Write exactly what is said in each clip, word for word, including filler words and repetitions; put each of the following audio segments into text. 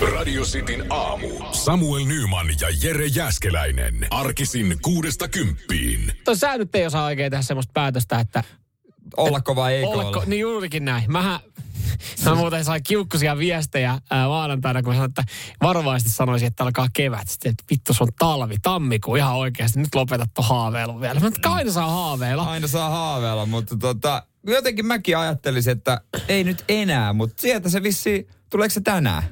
Radio Cityn aamu. Samuel Nyyman ja Jere Jääskeläinen. Arkisin kuudesta kymppiin. Sä nyt ei osaa oikein tehdä semmoista päätöstä, että... Ollako vai eikö olla? Niin juurikin näin. Mähän... Mä muuten sain kiukkuisia viestejä maanantaina, kun mä sanoin, että varovaisesti sanoisin, että alkaa kevät. Sitten, että vittu, se on talvi, tammikuu, ihan oikeasti. Nyt lopetat tuon haaveilun vielä. Mä nyt aina saa haaveilla. Aina saa haaveilla, mutta tota... Jotenkin mäkin ajattelisin, että ei nyt enää, mutta sieltä se vissiin... Tuleeko se tänään?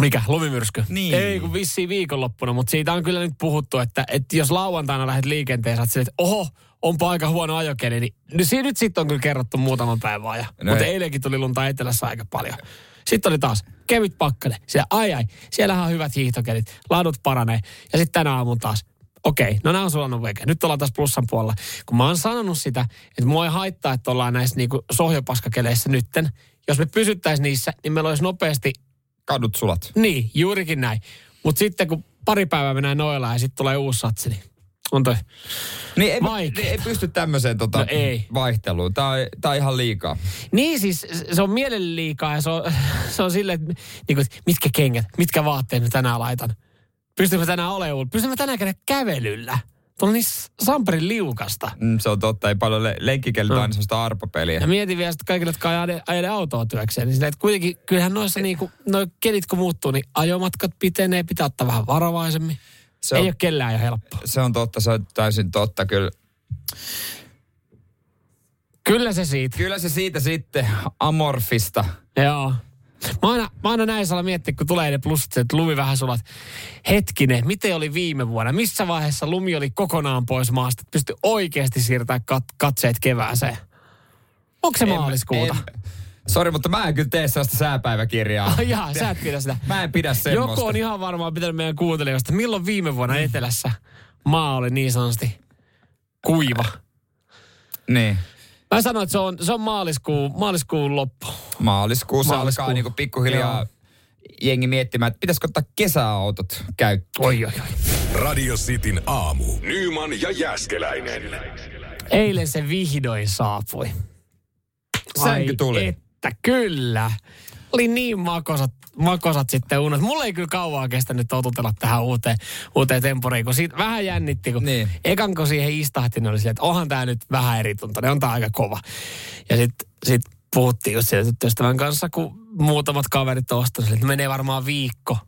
Mikä? Lumimyrsky? Niin. Ei, kun vissiin viikonloppuna, mutta siitä on kyllä nyt puhuttu, että, että jos lauantaina lähdet liikenteen, sä oot silleen, että oho, onpa aika huono ajokeli, niin no, nyt sitten on kyllä kerrottu muutaman päivän ajan. No mutta ei. Eilenkin tuli lunta etelässä aika paljon. Sitten oli taas kevyt pakkanen. Siellä, ai ai, siellähän on hyvät hiihtokelit, laadut paranee. Ja sitten tänä aamun taas, okei, okay, no nämä on sulanut oikein. Nyt ollaan taas plussan puolella. Kun mä oon sanonut sitä, että mua ei haittaa, että ollaan näissä niinku sohjopaskakeleissä nytten. Jos me pysyttäisiin niissä, niin meillä olisi nopeasti... Kadut sulat. Niin, juurikin näin. Mutta sitten kun pari päivää mennään noilla ja sitten tulee uusi satsi, niin on toi niin ei, vaikeeta. Ei pysty tämmöiseen tota no vaihteluun. Tämä on, tämä on ihan liikaa. Niin siis, se on mielen liikaa ja se on, se on silleen, että niin kuin, mitkä kengät, mitkä vaatteet mä tänään laitan. Pystyn mä tänään olemaan ulla. Pystyn mä tänään käydä kävelyllä. Tuolla on niin samperin liukasta. Mm, se on totta, ei paljon le- lenkkikeltä no. Aina sellaista arpapeliä. Ja mietin vielä sitten kaikille, jotka ajelevat autoa työkseen. Niin sillä, että kuitenkin, kyllähän noissa niinku, noi kelit kun muuttuu, niin ajomatkat pitenee, pitää ottaa vähän varovaisemmin. Se ei on, ole kellään jo helppoa. Se on totta, se on täysin totta, kyllä. Kyllä se siitä. Kyllä se siitä sitten, amorfista. Joo. Mä aina, mä aina näin saa miettiä, kun tulee ne plussit, että lumi vähän sulat. Hetkinen, miten oli viime vuonna? Missä vaiheessa lumi oli kokonaan pois maasta? Pysty oikeasti siirtämään kat- katseet kevääseen. Onko se en, maaliskuuta? En. Sori, mutta mä en kyllä tee sellaista sääpäiväkirjaa. Oh, jaa, sä et pidä sitä. Mä en pidä semmoista. Joku on ihan varmaan pitänyt meidän kuuntelijoista. Milloin viime vuonna mm. etelässä maa oli niin sanotusti kuiva? Niin. Mä sanoin, että se on, se on maaliskuun, maaliskuun loppu. Maaliskuussa Maaliskuu. Alkaa niinku pikkuhiljaa Joo. jengi miettimään, että pitäisikö ottaa kesäautot käyttöön. Oi, oi, oi. Radio Cityn aamu. Nyyman ja Jääskeläinen. Eilen se vihdoin saapui. Sänky tuli. Ai että, kyllä. Oli niin makosat, makosat sitten unet. Mulla ei kyllä kauaa kestänyt totutella tähän uuteen, uuteen temporiin, kun siitä vähän jännitti. Kun niin. Ekan kun siihen istahti, niin oli silleen, että onhan tää nyt vähän erituntoinen, on tää aika kova. Ja sit, sit puhuttiin just sieltä tyttöystävän kanssa, kun muutamat kaverit on ostanut, että menee varmaan viikko,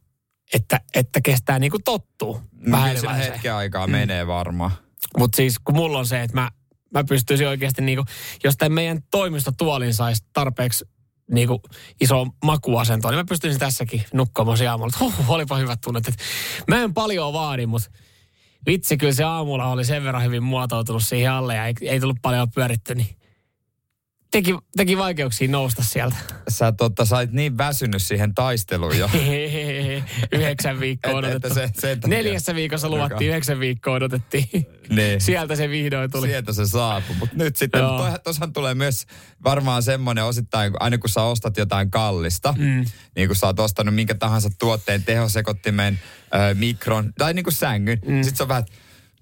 että, että kestää niinku tottuu. Vähän no, hetken aikaa mm. menee varmaan. Mut siis kun mulla on se, että mä, mä pystyisin oikeasti niinku, jos tämän meidän toimistotuolin saisi tarpeeksi niinku iso makuasento, niin mä pystyisin tässäkin nukkumaan se aamulla. Huh, olipa hyvät tunnet. Mä en paljon vaadi, mutta vitsi, kyllä se aamulla oli sen verran hyvin muotoutunut siihen alle ja ei, ei tullut paljon pyöritty, niin teki, teki vaikeuksia nousta sieltä. Sä totta sait niin väsynyt siihen taisteluun jo. Yhdeksän viikkoa odotettu. Et, et, se, se Neljässä viikossa luvattiin, yhdeksän viikkoa odotettiin. Niin. Sieltä se vihdoin tuli. Sieltä se saapui. Mutta nyt sitten, tuossahan tulee myös varmaan semmoinen osittain, aina kun sä ostat jotain kallista, mm. niin kun sä oot ostanut minkä tahansa tuotteen, tehosekottimen, äh, mikron, tai niin kuin sängyn, mm. sitten se on vähän...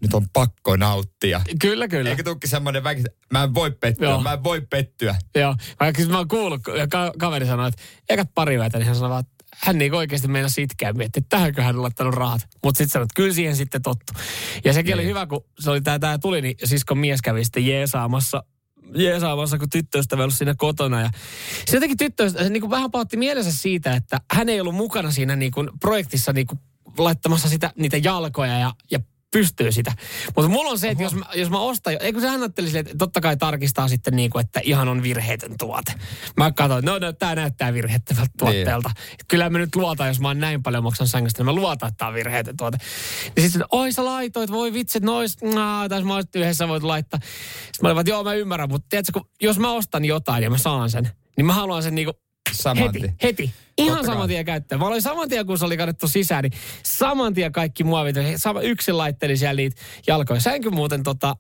Nyt on pakko nauttia. Kyllä, kyllä. Eikä tulekin semmoinen väki, mä en voi pettyä, Joo. mä en voi pettyä. Joo, vaikka siis mä oon kuullut, ka- kaveri sanoi, että ekat pari väitä, niin hän sanoi vaan, että hän niin oikeasti meinasi itkeä miettiä, että tähänkö hän on laittanut rahat. Mutta sitten sanoi, että kyllä siihen sitten tottu. Ja sekin mm. oli hyvä, kun se oli tää, tää tuli, niin siskon mies kävi sitten jeesaamassa, jeesaamassa kun tyttöystävä oli siinä kotona. Ja se jotenkin tyttöystävä, se niin kuin vähän pahoitti mielensä siitä, että hän ei ollut mukana siinä niin kuin projektissa niin kuin laittamassa sitä, niitä jalkoja ja, ja pystyy sitä. Mutta mulla on se, että jos mä, jos mä ostan, eikö se hän ajatteli silleen, että totta kai tarkistaa sitten niin kuin, että ihan on virheetön tuote. Mä katsoin, että no, no tää näyttää virheettömältä tuotteelta. Niin. Kyllä mä nyt luotan, jos mä oon näin paljon maksan sängystä, niin mä luotan, että tää on virheetön tuote. Ja sitten oi sä laitoit, voi vitset, nois, nah, tässä mä oon yhdessä voit laittaa. Sitten mä olin, että joo mä ymmärrän, mutta tiedätkö, kun jos mä ostan jotain ja mä saan sen, niin mä haluan sen niinku samanti. Heti, heti. Ihan saman tien käyttöön. Mä olin saman tien, kun se oli kannettu sisään, niin saman tien kaikki muovit. Yksin laitteli siellä niitä jalkoja. Säinkö muuten tota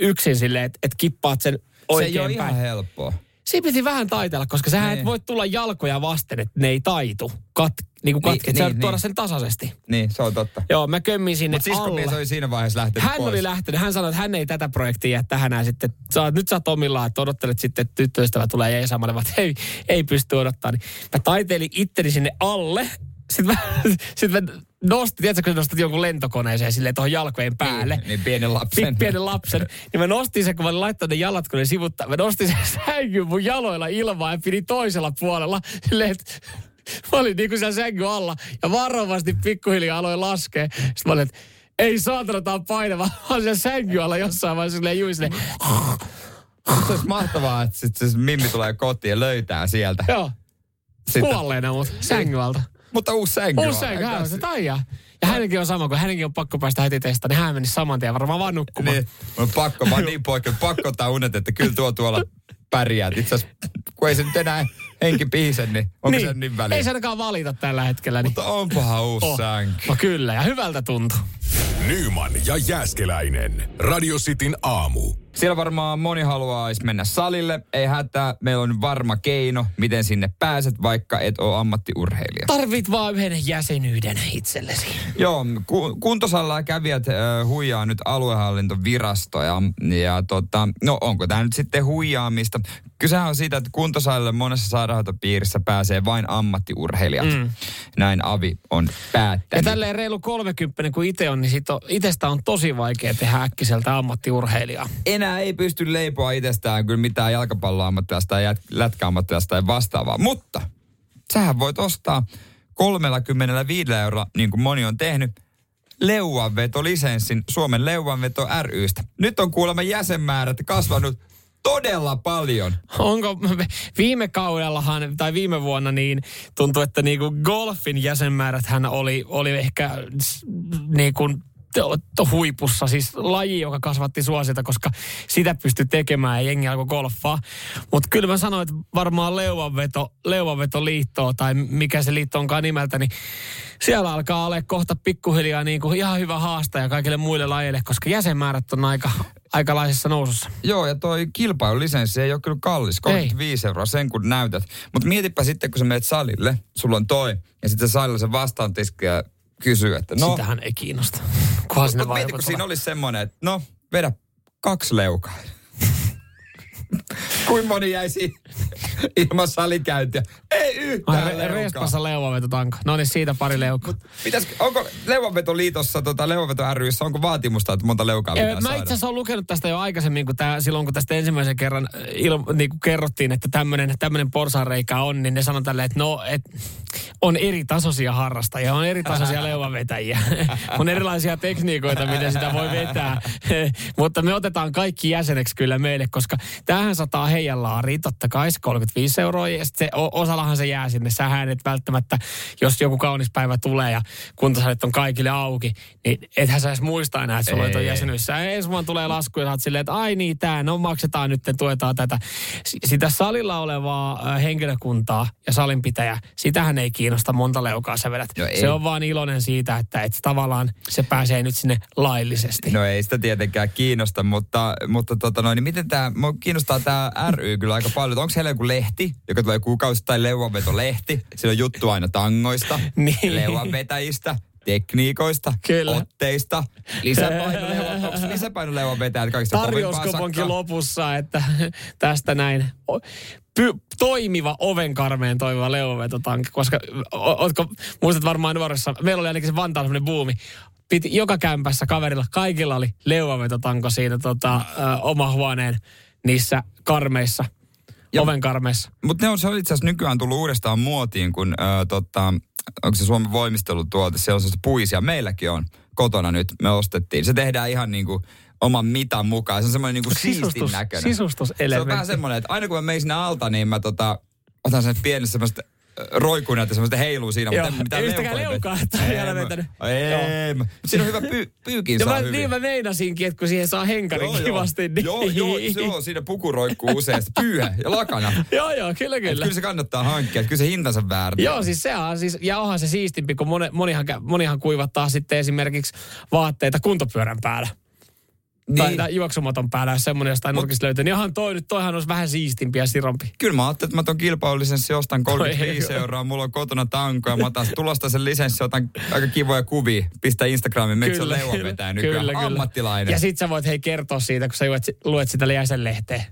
yksin silleen, että et kippaat sen oikein päin? Se ei ole ihan helppoa. Siinä piti vähän taitella, koska sähän niin. et voi tulla jalkoja vasten, että ne ei taitu. Kat, niin kuin katket. Niin, sä niin, tuoda niin. sen tasaisesti. Niin, se on totta. Joo, mä kömmin sinne alle. Mutta siskomies oli siinä vaiheessa lähtenyt hän pois. Hän oli lähtenyt. Hän sanoi, että hän ei tätä projektia jättää hänään sitten. Sä, nyt sä oot omillaan, että odottelet sitten, että tyttöystävä tulee ja ei samalla, että hei, ei pysty odottaa. Niin mä taiteilin itteni sinne alle. Sitten mä, sit mä nostin, tiedätkö, kun nostat jonkun lentokoneeseen silleen tuohon jalkojen päälle. Niin, niin pienen lapsen. Pienen lapsen. Niin mä nostin sen, kun mä laittoin ne jalat, kun ne sivuttaa. Mä nostin sen sängyn mun jaloilla ilmaa ja pidin toisella puolella silleen, että mä olin niin kuin siellä sängyn alla. Ja varovasti pikkuhiljaa aloin laskea. Sitten mä olin, että ei saatana, tää on painava. Mä olin siellä sängyn alla jossain vaiheessa silleen jui silleen. Se olisi mahtavaa, että sitten se Mimmi tulee kotiin ja löytää sieltä. Joo. Kuolleena mut sängyltä. Mutta uusi sänky. Uusi sänky, hän on se taija. Ja hänenkin on sama, kun hänenkin on pakko päästä heti testaan, niin hän meni saman tien varmaan vaan nukkumaan. Niin, on pakko, mä oon niin poikkeus, pakko ottaa unet, että kyllä tuo tuolla pärjää. Itse asiassa, kun ei se nyt enää henki piise, niin onko niin, se niin väliä? Ei se ainakaan valita tällä hetkellä. Niin. Mutta onpahan uusi oh. sänky. No kyllä, ja hyvältä tuntuu. Nyyman ja Jääskeläinen. Radio Cityn aamu. Siellä varmaan moni haluaisi mennä salille. Ei hätää, meillä on varma keino, miten sinne pääset, vaikka et ole ammattiurheilija. Tarvit vaan yhden jäsenyyden itsellesi. Joo, ku- kuntosalilla kävijät äh, huijaa nyt aluehallintovirastoja. Ja tota, no onko tämä nyt sitten huijaamista? Kysehän on siitä, että kuntosalille monessa sairaanhoitopiirissä pääsee vain ammattiurheilijat. Mm. Näin A V I on päättänyt. Ja tälleen reilu kolmekymppinen kuin itse on, niin sit on, itsestä on tosi vaikea tehdä äkkiseltä ammattiurheilijaa. Enää ei pysty leipoa itsestään kyllä mitään jalkapalloammattilaista ja lätkäammattilaista tai vastaavaa. Mutta sähän voit ostaa kolmekymmentäviisi euroa, niin kuin moni on tehnyt, leuanvetolisenssin Suomen leuanveto ry:stä. Nyt on kuulemma jäsenmäärät kasvanut todella paljon. Onko viime kaudellahan, tai viime vuonna niin tuntuu, että niin kuin golfin jäsenmääräthän oli, oli ehkä niin kuin huipussa, siis laji, joka kasvatti suosiota, koska sitä pystyi tekemään ja jengi alkoi golfaa. Mutta kyllä mä sanoin, että varmaan leuanveto, leuanveto liittoa tai mikä se liitto onkaan nimeltä, niin siellä alkaa olla kohta pikkuhiljaa niin kuin ihan hyvä haastaja kaikille muille lajeille, koska jäsenmäärät on aika aikalaisessa nousussa. Joo, ja toi kilpailulisenssi ei ole kyllä kallis. kolmekymmentäviisi euroa sen kun näytät. Mutta mietipä sitten, kun sä menet salille, sulla on toi, ja sitten sä salilla sen vastaan tiskiä kysyy, että no. Sitähän ei kiinnosta. Kuhan sinne vaan joku siinä olisi semmoinen, että no, vedä kaksi leukaa. Kuin moni jäi siinä ilman salikäyntiä. Ei yhtään Ai, re- leukaa. Respassa leuanvetotanko. No niin, siitä pari leukaa. Pitäis, onko Leuanvetoliitossa, tota, Leuanveto ry:ssä, onko vaatimusta, että monta leukaa pitää Mä saada? Mä itse asiassa olen lukenut tästä jo aikaisemmin, kun tää, silloin kun tästä ensimmäisen kerran il, niin kun kerrottiin, että tämmöinen tämmöinen porsaanreikä on, niin ne sanoi tälleen, että no, et, on eri tasoisia harrastajia, on eri tasoisia leuanvetäjiä. On erilaisia tekniikoita, miten sitä voi vetää. Mutta me otetaan kaikki jäseneksi kyllä meille, koska tämähän sataa heidän laariin, totta kai se kolmekymmentäviisi euroa, ja sitten se, osallahan se jää sinne. Sähän et välttämättä, jos joku kaunis päivä tulee ja kuntosalit on kaikille auki, niin ethän sä edes muista enää, että sulla on jäsenyys. Sä ensi vaan tulee lasku ja sä oot silleen, että ai niin tää, no maksetaan nyt, tuetaan tätä. Sitä salilla olevaa henkilökuntaa ja salinpitäjä, sitähän ei kiinnosta monta leukaa sä vedät. No se on vaan iloinen siitä, että et tavallaan se pääsee nyt sinne laillisesti. No ei sitä tietenkään kiinnosta, mutta, mutta tota noin, niin miten tää, mua kiinnostaa tää ry kyllä aika paljon. Onko heillä joku lehti, joka tulee kuukausi tai leuanvetolehti? Siinä on juttu aina tangoista, niin. Leuanvetäjistä, tekniikoista, kyllä. Otteista, lisäpainoleuanvetäjistä, lisäpainoleuanvetäjistä, kaikista kovimpaa sakkaa. Tarjouskoponkin lopussa, että tästä näin. Py, toimiva, ovenkarmeen toimiva leuanvetotanki, koska o, otko, muistat varmaan nuoressa, meillä oli ainakin se Vantaan semmoinen buumi, piti joka kämpässä kaverilla, kaikilla oli leuanvetotanko siinä tota, ö, oma huoneen niissä karmeissa, ja, ovenkarmeissa. Mutta ne on, se on itse asiassa nykyään tullut uudestaan muotiin, kun ö, tota, onko se Suomen voimistelutuote, siellä on sellaista puisia, meilläkin on kotona nyt, me ostettiin. Se tehdään ihan niin kuin oman mitan mukaan. Se on semmoinen niinku siistin näköinen. Sisustuselementti. Se on vähän semmoinen, että aina kun mä menin sinne alta, niin mä tota, otan sen pienessä semmoista roikuina, että semmoista heiluu siinä. Joo, mutta ei yhtäkään leukaa, että on vielä vetänyt. Ei, siinä on hyvä pyy, pyykin saa hyvin. Niin mä meinasinkin, että kun siihen saa henkarin joo, kivasti. Niin. Joo, joo, se on siinä pukuroikkuu usein, pyyhä ja lakana. Joo, joo, kyllä, kyllä. Et kyllä se kannattaa hankkia, että kyllä se hintansa väärtää. Joo, siis se on, siis, ja onhan se siistimpi, kun monihan, monihan kuivattaa sitten esimerkiksi vaatteita kuntopyörän päällä. Niin. Tai juoksumaton päällä, jos semmoinen jostain nurkista löytyy. Niin ihan toi nyt, toihan olisi vähän siistimpi ja sirompi. Kyllä mä ajattelin, että mä ton kilpailulisenssi ostan kolmekymmentäviisi euroa. Mulla on kotona tankoja. Mä otan tulosta sen lisenssi, otan aika kivoja kuvia. Pistä Instagramiin, meikö se on leuanvetäjä nykyään. Kyllä, ammattilainen. Kyllä. Ja sit sä voit hei kertoa siitä, kun sä luet, luet sitä jäsenlehteä.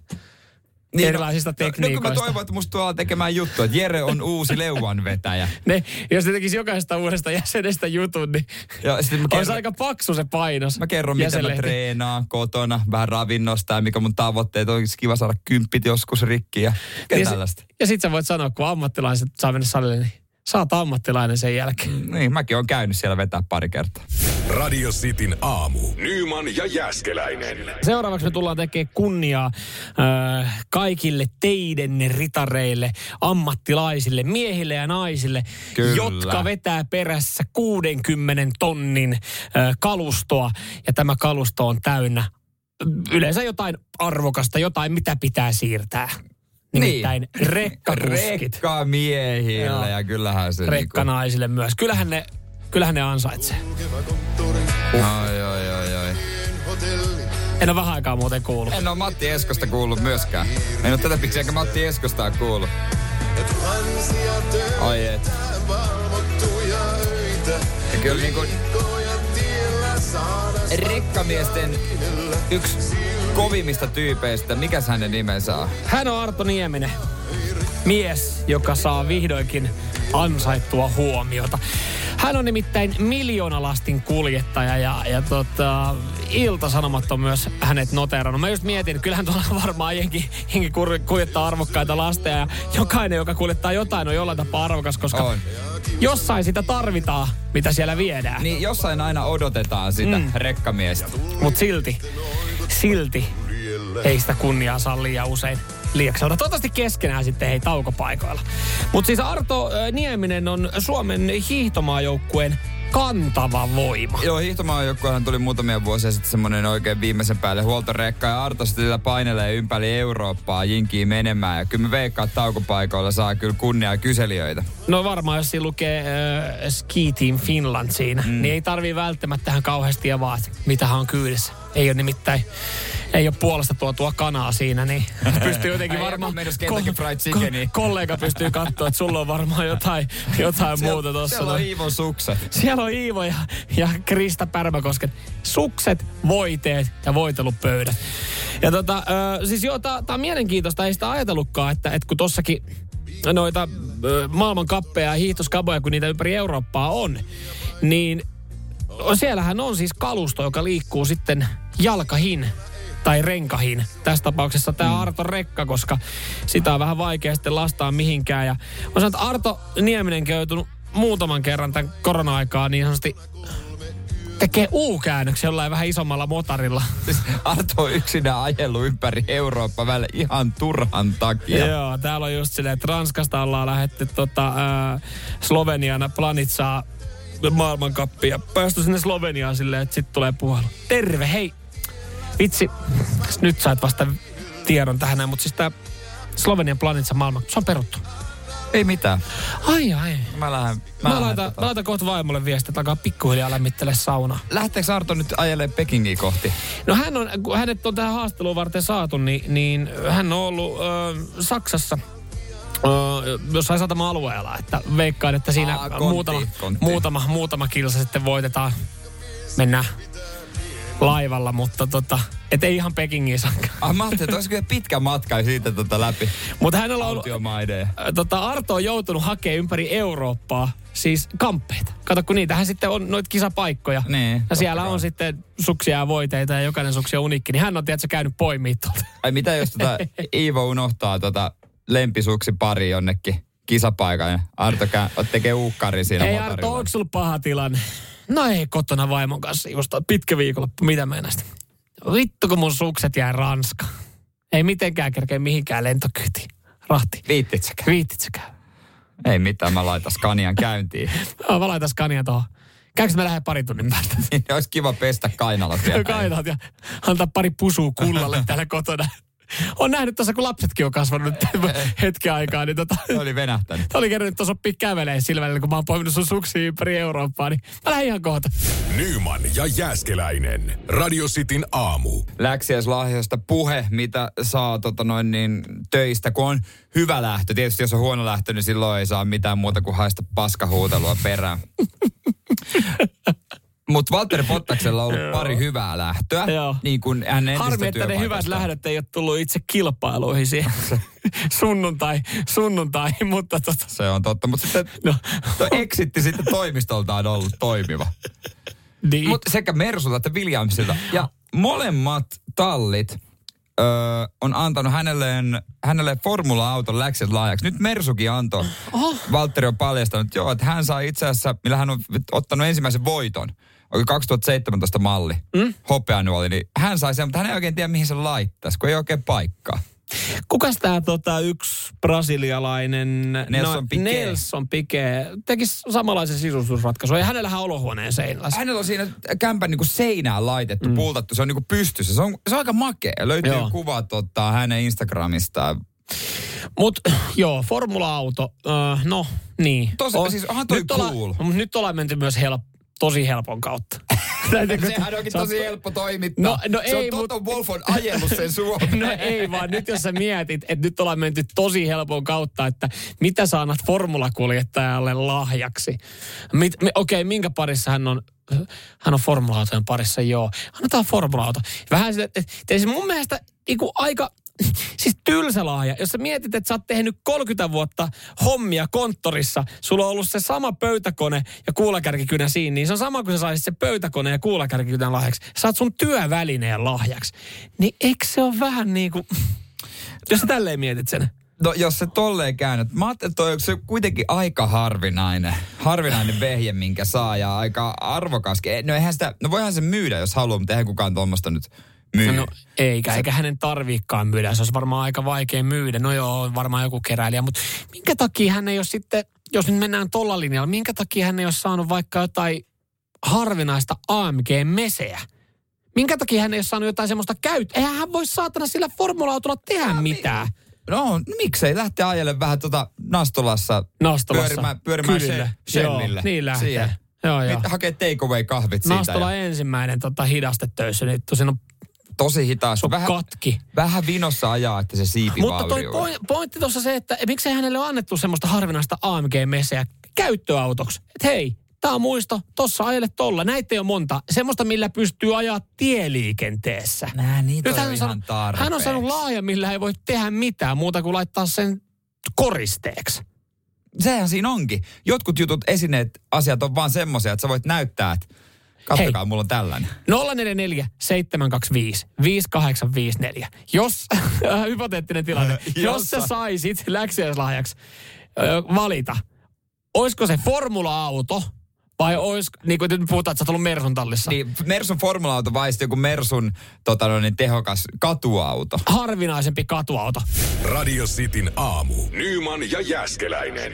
niin, erilaisista tekniikoista. No, no kun mä toivon, että musta tuolla tekemään juttua, että Jere on uusi leuanvetäjä. Ne, jos ne tekisi jokaisesta uudesta jäsenestä jutun, niin ja, kerron, olisi aika paksu se painos. Mä kerron, miten mä treenaan kotona, vähän ravinnosta ja mikä mun tavoitteet on. Olisi kiva saada kymppit joskus rikki ja, ja tällaista. Ja sit sä voit sanoa, kun ammattilaiset saa mennä salille, niin saat ammattilainen sen jälkeen. Niin, mäkin oon käynyt siellä vetää pari kertaa. Radio Cityn aamu. Nyyman ja Jääskeläinen. Seuraavaksi me tullaan tekemään kunniaa äh, kaikille teidän ritareille, ammattilaisille, miehille ja naisille, kyllä, jotka vetää perässä kuudenkymmenen tonnin äh, kalustoa. Ja tämä kalusto on täynnä yleensä jotain arvokasta, jotain mitä pitää siirtää. Nimittäin niin. Rekkakuskit. Rekkamiehille ja, ja kyllähän se... Rekkanaisille niinku... myös. Kyllähän ne, kyllähän ne ansaitsee. Uh. Ai, ai, ai, ai. En ole vähän aikaa muuten kuullut. En ole Matti Eskosta kuullut myöskään. En ole tätä piksiä, eikä Matti Eskostaan kuullut. Ai et. Ja kyllä niinku... Rekkamiesten yksi kovimmista tyypeistä. Mikäs hänen nimensä on? Hän on Arto Nieminen. Mies, joka saa vihdoinkin ansaittua huomiota. Hän on nimittäin miljoonalastin kuljettaja ja, ja tota, Ilta-Sanomat on myös hänet noteerannut. Mä just mietin, että kyllähän tuolla varmaan jenki, jenki kuljettaa arvokkaita lasteja ja jokainen, joka kuljettaa jotain, on jollain tapaa arvokas, koska on. Jossain sitä tarvitaan, mitä siellä viedään. Niin, jossain aina odotetaan sitä mm. rekkamiestä. Mut silti, silti ei sitä kunniaa saa liian usein lieksalta. Toivottavasti keskenään sitten hei taukopaikoilla. Mutta siis Arto Nieminen on Suomen hiihtomaajoukkueen kantava voima. Joo, hiihtomaajoukkuehan tuli muutamia vuosia sitten semmoinen oikein viimeisen päälle huoltorekka ja Arto sitten painelee ympäri Eurooppaa jinkiin menemään. Ja kyllä me veikkaan, että taukopaikoilla saa kyllä kunniaa kyselijöitä. No varmaan, jos siinä lukee äh, Ski Team Finland siinä, mm. niin ei tarvii välttämättä tähän kauheasti ja vaan, mitä hän on kyydissä. Ei ole nimittäin, ei ole puolesta tuotua kanaa siinä, niin pystyy jotenkin varmaan, ko- kollega pystyy katsoa, että sulla on varmaan jotain, jotain siellä, muuta tossa. Siellä on Iivon sukset. Siellä on Iivo ja, ja Krista Pärmäkosken sukset, voiteet ja voitelupöydät. Ja tota, äh, siis joo, tää on mielenkiintoista, ei sitä ajatellutkaan, että et kun tossakin noita äh, maailmankappeja ja hiihtoskaboja, kun niitä ympäri Eurooppaa on, niin siellähän on siis kalusto, joka liikkuu sitten jalkahin tai renkahin. Tässä tapauksessa tämä Arton rekka, koska sitä on vähän vaikea sitten lastaa mihinkään. Ja mä sanon, että Arto Nieminenkin on joutunut muutaman kerran tämän korona-aikaa niin sanotusti tekee U-käännöksiä jollain vähän isommalla motorilla. Siis Arto on yksinään ajellut ympäri Eurooppaa välillä ihan turhan takia. Joo, täällä on just silleen, että Ranskasta ollaan lähdetty tota, äh, Sloveniana Planitsaa maailmankappia. Päästy sinne Sloveniaan silleen, että sit tulee puhelu. Terve, hei! Vitsi, nyt sait vasta tiedon tähän, mutta siis tää Slovenian Planitsa maailman, se on peruttu. Ei mitään. Ai ai. Mä lähden. Mä, mä laitan, laitan kohta vaimolle viestiä, että alkaa pikkuhiljaa lämmittele saunaa. Lähteekö Arto nyt ajelemaan Pekingiin kohti? No hän on, kun hänet on tähän haasteluun varten saatu, niin, niin hän on ollut äh, Saksassa. Uh, jossain satama-alueella, että veikkaan, että siinä Aa, konti, muutama, konti. muutama, muutama kilsa sitten voitetaan mennä laivalla, mutta tota, et ei ihan Pekingin saakka. Ah, mä ajattelin, että olisiko pitkä matka siitä tota läpi. Mutta hänellä on tota, Arto on joutunut hakemaan ympäri Eurooppaa, siis kamppeita. Kato, kun niitähän sitten on noita kisapaikkoja. Niin, ja siellä on sitten suksia ja voiteita ja jokainen suksia on uniikki, niin hän on tietysti käynyt poimia tuolta. Ai mitä jos tota Iivo unohtaa tota... lempisuksi pari jonnekin kisapaikan. Arto kä- tekee uukkari siinä motorilla. Ei Arto, onko sulla paha tilanne? No ei, kotona vaimon kanssa siivosta. Pitkä viikonloppu, mitä mennä sitä? Vittu, kun mun sukset jää Ranskaan. Ei mitenkään kerkeä mihinkään lentokytiin. Rahti. Viittitsäkään. Viittitsäkään. Ei mitään, mä laitan Scanian käyntiin. no, mä laitan Scanian tuohon. Käykö mä lähden pari tunnin päästä? Niin, olisi kiva pestä kainalat vielä. Kainalat ja antaa pari pusua kullalle täällä kotona. On nähnyt tuossa, kun lapsetkin on kasvanut hetken aikaa, niin tota... Se oli venähtänyt. Se oli kerran tuossa oppii käveleen sillä välillä, kun mä oon poiminut sun suksia ympäri Eurooppaa, niin mä lähden ihan kohta. Nyyman ja Jääskeläinen. Radio Cityn aamu. Läksiäislahjoista puhe, mitä saa tota noin niin töistä, kun on hyvä lähtö. Tietysti jos on huono lähtö, niin silloin ei saa mitään muuta kuin haista paskahuutelua perään. Mutta Walter Bottaksella on ollut pari hyvää lähtöä. Niin kuin hänen entistä harmi, että ne hyvät lähdöt ei ole tullut itse kilpailuihin siihen sunnuntai, sunnuntai, mutta tota. Se on totta, mutta sitten no. exitti sitten toimistolta on ollut toimiva. Niin. Mutta sekä Mersulta että Williamsilta. Ja molemmat tallit öö, on antanut hänelleen, hänelle formula-auton läkset laajaksi. Nyt Mersukin antoi. Oh. Valtteri on paljastanut, että joo, että hän saa itse asiassa, millä hän on ottanut ensimmäisen voiton. Oikein kaksituhattaseitsemäntoista malli, mm? hopeanuoli, niin hän sai sen, mutta hän ei oikein tiedä, mihin se laittaisi, kun ei oikein paikkaa. Kukas tämä tota, yksi brasilialainen Nelson, no, Piquet. Nelson Piquet teki samanlaisen sisustusratkaisun. Ja hänellähän olohuoneen seinällä. Hänellä on siinä kämpän niinku seinään laitettu, mm. pultattu. Se on niinku pystyssä. Se on, se on aika makea. Löytyy joo. kuva tota, hänen Instagramistaan. Mut joo, formula-auto. Öö, no niin. Tosi, on, siis onhan toi nyt cool. Olla, nyt ollaan menty myös help, tosi helpon kautta. Sehän onkin tosi helppo toimittaa. No, no se ei, on Toto Wolff mut... on ajellut sen Suomeen. No ei vaan, nyt jos sä mietit, että nyt ollaan menty tosi helpon kautta, että mitä sä annat formulakuljettajalle lahjaksi. Mit, me, okei, minkä parissa hän on? Hän on formula-autojen parissa, joo. Annetaan formula-auto. Vähän sitä, että et, mun mielestä iku aika... Siis tylsä lahja. Jos sä mietit, että sä oot tehnyt kolmekymmentä vuotta hommia konttorissa, sulla on ollut se sama pöytäkone ja kuulakärkikynä siinä, niin se on sama kuin sä saisit se pöytäkone ja kuulakärkikynän lahjaksi. Sä oot sun työvälineen lahjaksi. Niin eikö se ole vähän niin kuin... Jos sä tälleen mietit sen. No jos se tolleen käännät. Mä ajattelin, että se on kuitenkin aika harvinainen. Harvinainen vehje, minkä saa ja aika arvokaskin. No eihän sitä... No voihan se myydä, jos haluaa, mutta eihän kukaan tuommoista nyt... Myy. No eikä, eikä hänen tarviikaan myydä. Se olisi varmaan aika vaikea myydä. No joo, on varmaan joku keräilijä. Mutta minkä takia hän ei ole sitten, jos nyt mennään tolla linjalla, minkä takia hän ei ole saanut vaikka jotain harvinaista A M G-meseä? Minkä takia hän ei ole saanut jotain semmoista käyttöä? Eihän hän voi saatana sillä formula-autolla tehdä ja mitään. Mi- no, miksei lähtee ajelle vähän tuota Nastolassa, Nastolassa. pyörimään, pyörimään Shellille. Shellille. Niin lähtee. Siihen. Joo, joo. Hakee take-away-kahvit siitä. Nastola ja... ensimmäinen tota, hidastetöissä. Niin tosin on... Tosi hitaasti. Vähän, vähän vinossa ajaa, että se siipi vaurioi. Mutta toi point, pointti tuossa se, että miksei hänelle ole annettu semmoista harvinaista A M G-meseä käyttöautoksi. Että hei, tää on muisto, tossa ajele tolla. Näitä ei ole monta. Semmoista, millä pystyy ajaa tieliikenteessä. Nää, niin toi on ihan tarpeeksi. Hän on saanut laaja, millä ei voi tehdä mitään muuta kuin laittaa sen koristeeksi. Sehän siinä onkin. Jotkut jutut, esineet, asiat on vaan semmoisia, että sä voit näyttää, että... Katsokaa, hei, mulla on tällainen. nolla neljä neljä seitsemän kaksi viisi viisi kahdeksan viisi neljä. Jos, hypoteettinen tilanne, jos sä saisit läksiäislahjaksi äh, valita, oisko se formula-auto vai oisko, niin kuin nyt puhutaan, että sä oot ollut Mersun tallissa. Niin, Mersun formula-auto vai sitten joku Mersun tota, no niin, tehokas katuauto. Harvinaisempi katuauto. Radio Cityn aamu. Nyyman ja Jääskeläinen.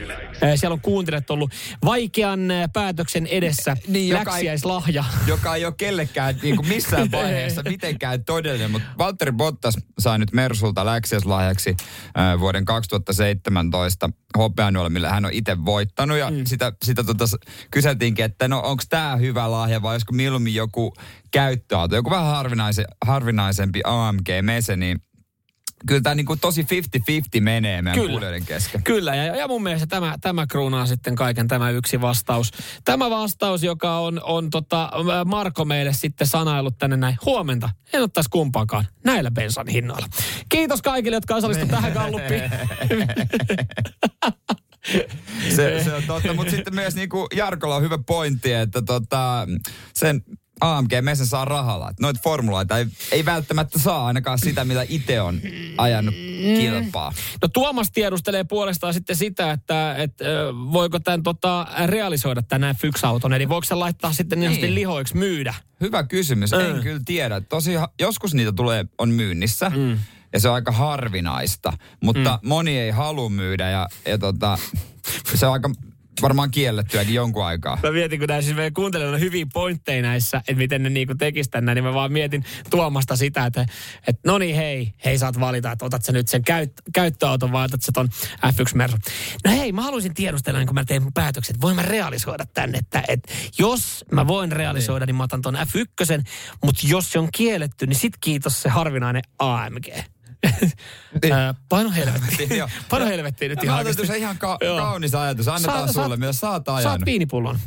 Siellä on kuuntelijat ollut vaikean päätöksen edessä. Niin, läksiäislahja. Joka ei, joka ei ole kellekään niin kuin missään vaiheessa mitenkään todellinen. Mutta Valtteri Bottas sai nyt Mersulta läksiäislahjaksi äh, vuoden kaksituhattaseitsemäntoista hopeanuolemilla. Hän on itse voittanut ja mm. sitä, sitä tota, kyseltiinkin, että no onko tämä hyvä lahja vai olisiko mieluummin joku käyttöauto. Joku vähän harvinaise, harvinaisempi A M G-mese, niin kyllä tämä niinku tosi viisikymmentä viisikymmentä menee meidän kuulijoiden kesken. Kyllä, ja, ja mun mielestä tämä, tämä kruunaa sitten kaiken tämä yksi vastaus. Tämä vastaus, joka on, on tota Marko meille sitten sanaillut tänne näin. Huomenta, en ottaisi kumpaakaan näillä bensan hinnoilla. Kiitos kaikille, jotka osallistuivat tähän galluppiin. se, se on totta, mutta sitten myös niinku Jarkolla on hyvä pointti, että tota, sen... A M G-mesen saa rahalla. Noita formulaita ei, ei välttämättä saa ainakaan sitä, mitä itse on ajanut kilpaa. No Tuomas tiedustelee puolestaan sitten sitä, että et, voiko tämän tota, realisoida tänään Fyx-auton. Eli voiko sen laittaa sitten niin sanotusti lihoiksi myydä? Hyvä kysymys. Mm. En kyllä tiedä. Tosi, joskus niitä tulee, on myynnissä. Mm. Ja se on aika harvinaista. Mutta mm. moni ei halua myydä. Ja, ja tota, se on aika... Varmaan kiellettyäkin jonkun aikaa. Mä mietin, kun näin siis meidän kuuntelijoilla on hyviä pointteja näissä, että miten ne niinku tekis tänne, niin mä vaan mietin Tuomasta sitä, että et, no niin hei, hei saat valita, että otat sä nyt sen käyt, käyttöauton vai otat sä ton F yksi Mersun. No hei, mä haluaisin tiedustella, niin kun mä teen mun päätökset, että voin mä realisoida tänne, että et, jos mä voin realisoida, niin mä otan ton F yksi, mutta jos se on kielletty, niin sit kiitos se harvinainen A M G. Paino helvettiin. Paino helvettiin nyt ihan oikeasti. Mä otan ihan ka- kaunis ajatus. Annetaan saat, sulle, saat, mitä sä oot ajanut. Saat viinipullon.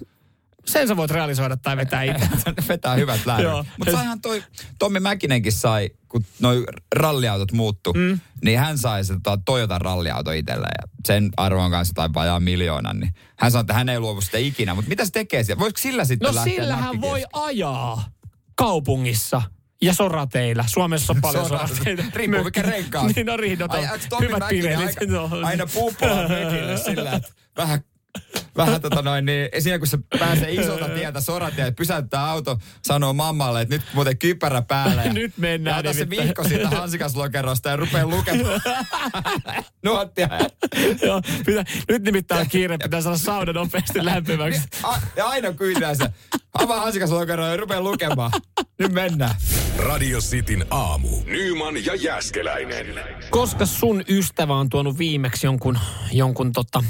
sen sä voit realisoida tai vetää itse. Vetää hyvät lähdöt. Mutta saihan toi, Tommi Mäkinenkin sai, kun noi ralliautot muuttu, mm. niin hän sai se tota, Toyotan ralliauto itselleen. Ja sen arvon kanssa tai vajaa miljoonan. Niin hän sanoi, että hän ei luovu sitä ikinä. Mutta mitä se tekee siellä? Voisiko sillä sitten no lähteä? No sillä hän voi ajaa kaupungissa. Ja sorateillä. Suomessa on paljon sorateilla. Riippuu mikä renkaa. Niin on riidoton. Hyvät piireilit. Aina, aina puupoa mekille sillä, että vähän, vähän tota noin, niin siinä kun se pääsee isolta tieltä sorateille, pysäyttää auto, sanoo mammalle, että nyt muuten kypärä päälle. Ja nyt mennään. Ja ota se vihko siitä hansikaslokerosta ja rupeaa lukemaan. Nuottia. Joo, pitää, nyt nimittäin on kiire, pitää saada sauna nopeasti lämpimäksi. Ja aina kyydään se. Avaa hansikaslokeroa ja rupeaa lukemaan. Nyt mennään. Radio Cityn aamu. Nyyman ja Jääskeläinen. Koska sun ystävä on tuonut viimeksi jonkun, jonkun tota,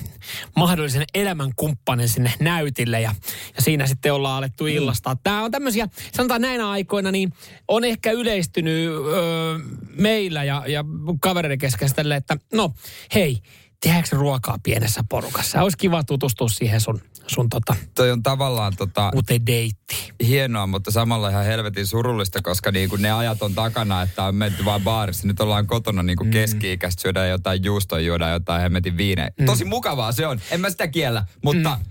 mahdollisen elämänkumppanin sinne näytille ja, ja siinä sitten ollaan alettu illastaa. Tää on tämmöisiä, sanotaan näinä aikoina, niin on ehkä yleistynyt öö, meillä ja, ja kavereiden kesken tälle, että no hei, tehdäänkö ruokaa pienessä porukassa? Olisi kiva tutustua siihen sun, sun tota... Toi on tavallaan tota... Uuteen deittiin. Hienoa, mutta samalla ihan helvetin surullista, koska niinku ne ajat on takana, että on menty vaan baarissa. Nyt ollaan kotona niinku mm. keski-ikäistä, syödään jotain juustoa, juodaan jotain hemmetin viineä. Mm. Tosi mukavaa se on, en mä sitä kiellä, mutta... Mm.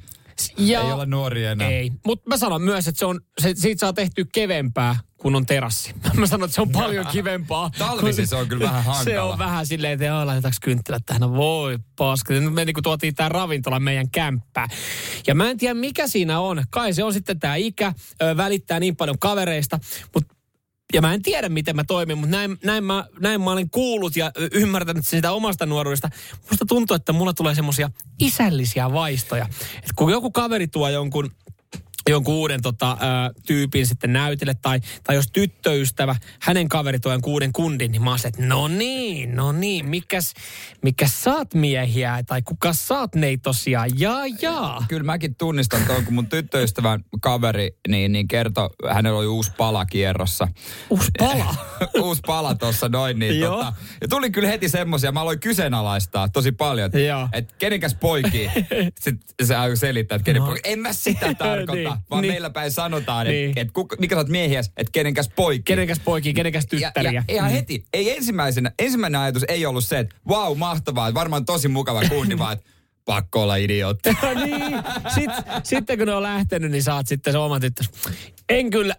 Ja ei ole nuoria enää. Ei, mutta mä sanon myös, että se on, se, siitä saa tehtyä kevempää, kun on terassi. Mä sanon, että se on paljon kivempaa. Talvisin se on kyllä vähän hankala. Se on vähän silleen, että joo, laitetaanko kynttilät tähän? No voi paska. Nyt me niin kuin tuotiin tää ravintola meidän kämppää. Ja mä en tiedä, mikä siinä on. Kai se on sitten tää ikä, välittää niin paljon kavereista, mutta ja mä en tiedä, miten mä toimin, mutta näin, näin, mä, näin mä olen kuullut ja ymmärtänyt sitä omasta nuoruudesta. Musta tuntuu, että mulla tulee semmosia isällisiä vaistoja. Et kun joku kaveri tuo jonkun, jonkun uuden tota, ä, tyypin sitten näytille, tai, tai jos tyttöystävä, hänen kaveri tuo jonkun uuden kundin, niin mä oon se, että no niin, no niin, mikäs, mikäs sä oot miehiä, tai kuka sä oot nei tosiaan, jaa, jaa. Kyllä mäkin tunnistan tuon, kun mun tyttöystävän kaveri niin, niin kertoi, hänellä oli uusi pala kierrossa. Uusi pala? Uusi pala tuossa noin, niin tota, ja tuli kyllä heti semmosia, mä aloin kyseenalaistaa tosi paljon, että kenenkäs poikia, sitten se aion selittää, että kenen no. poikia, en mä sitä tarkoita. Niin. Vaan niin. meillä päin sanotaan, että niin. et, et, mikä sä oot miehiäs, että kenenkäs poikia. Kenenkäs poikia, kenenkäs tyttäriä. Ja, ja, ja mm. heti, ei ensimmäisenä, ensimmäinen ajatus ei ollut se, että vau, wow, mahtavaa, varmaan tosi mukava kuundi, vaan että pakko olla idiootti. niin. Sitten, sitten kun ne on lähtenyt, niin saat sitten se oma tyttös. En kyllä,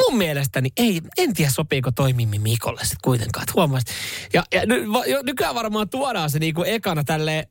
mun mielestäni, ei, en tiedä sopiiko toimimmin Mikolle sitten kuitenkaan, huomasit. Ja, ja ny, va, jo, nykyään varmaan tuodaan se niinku ekana tälleen,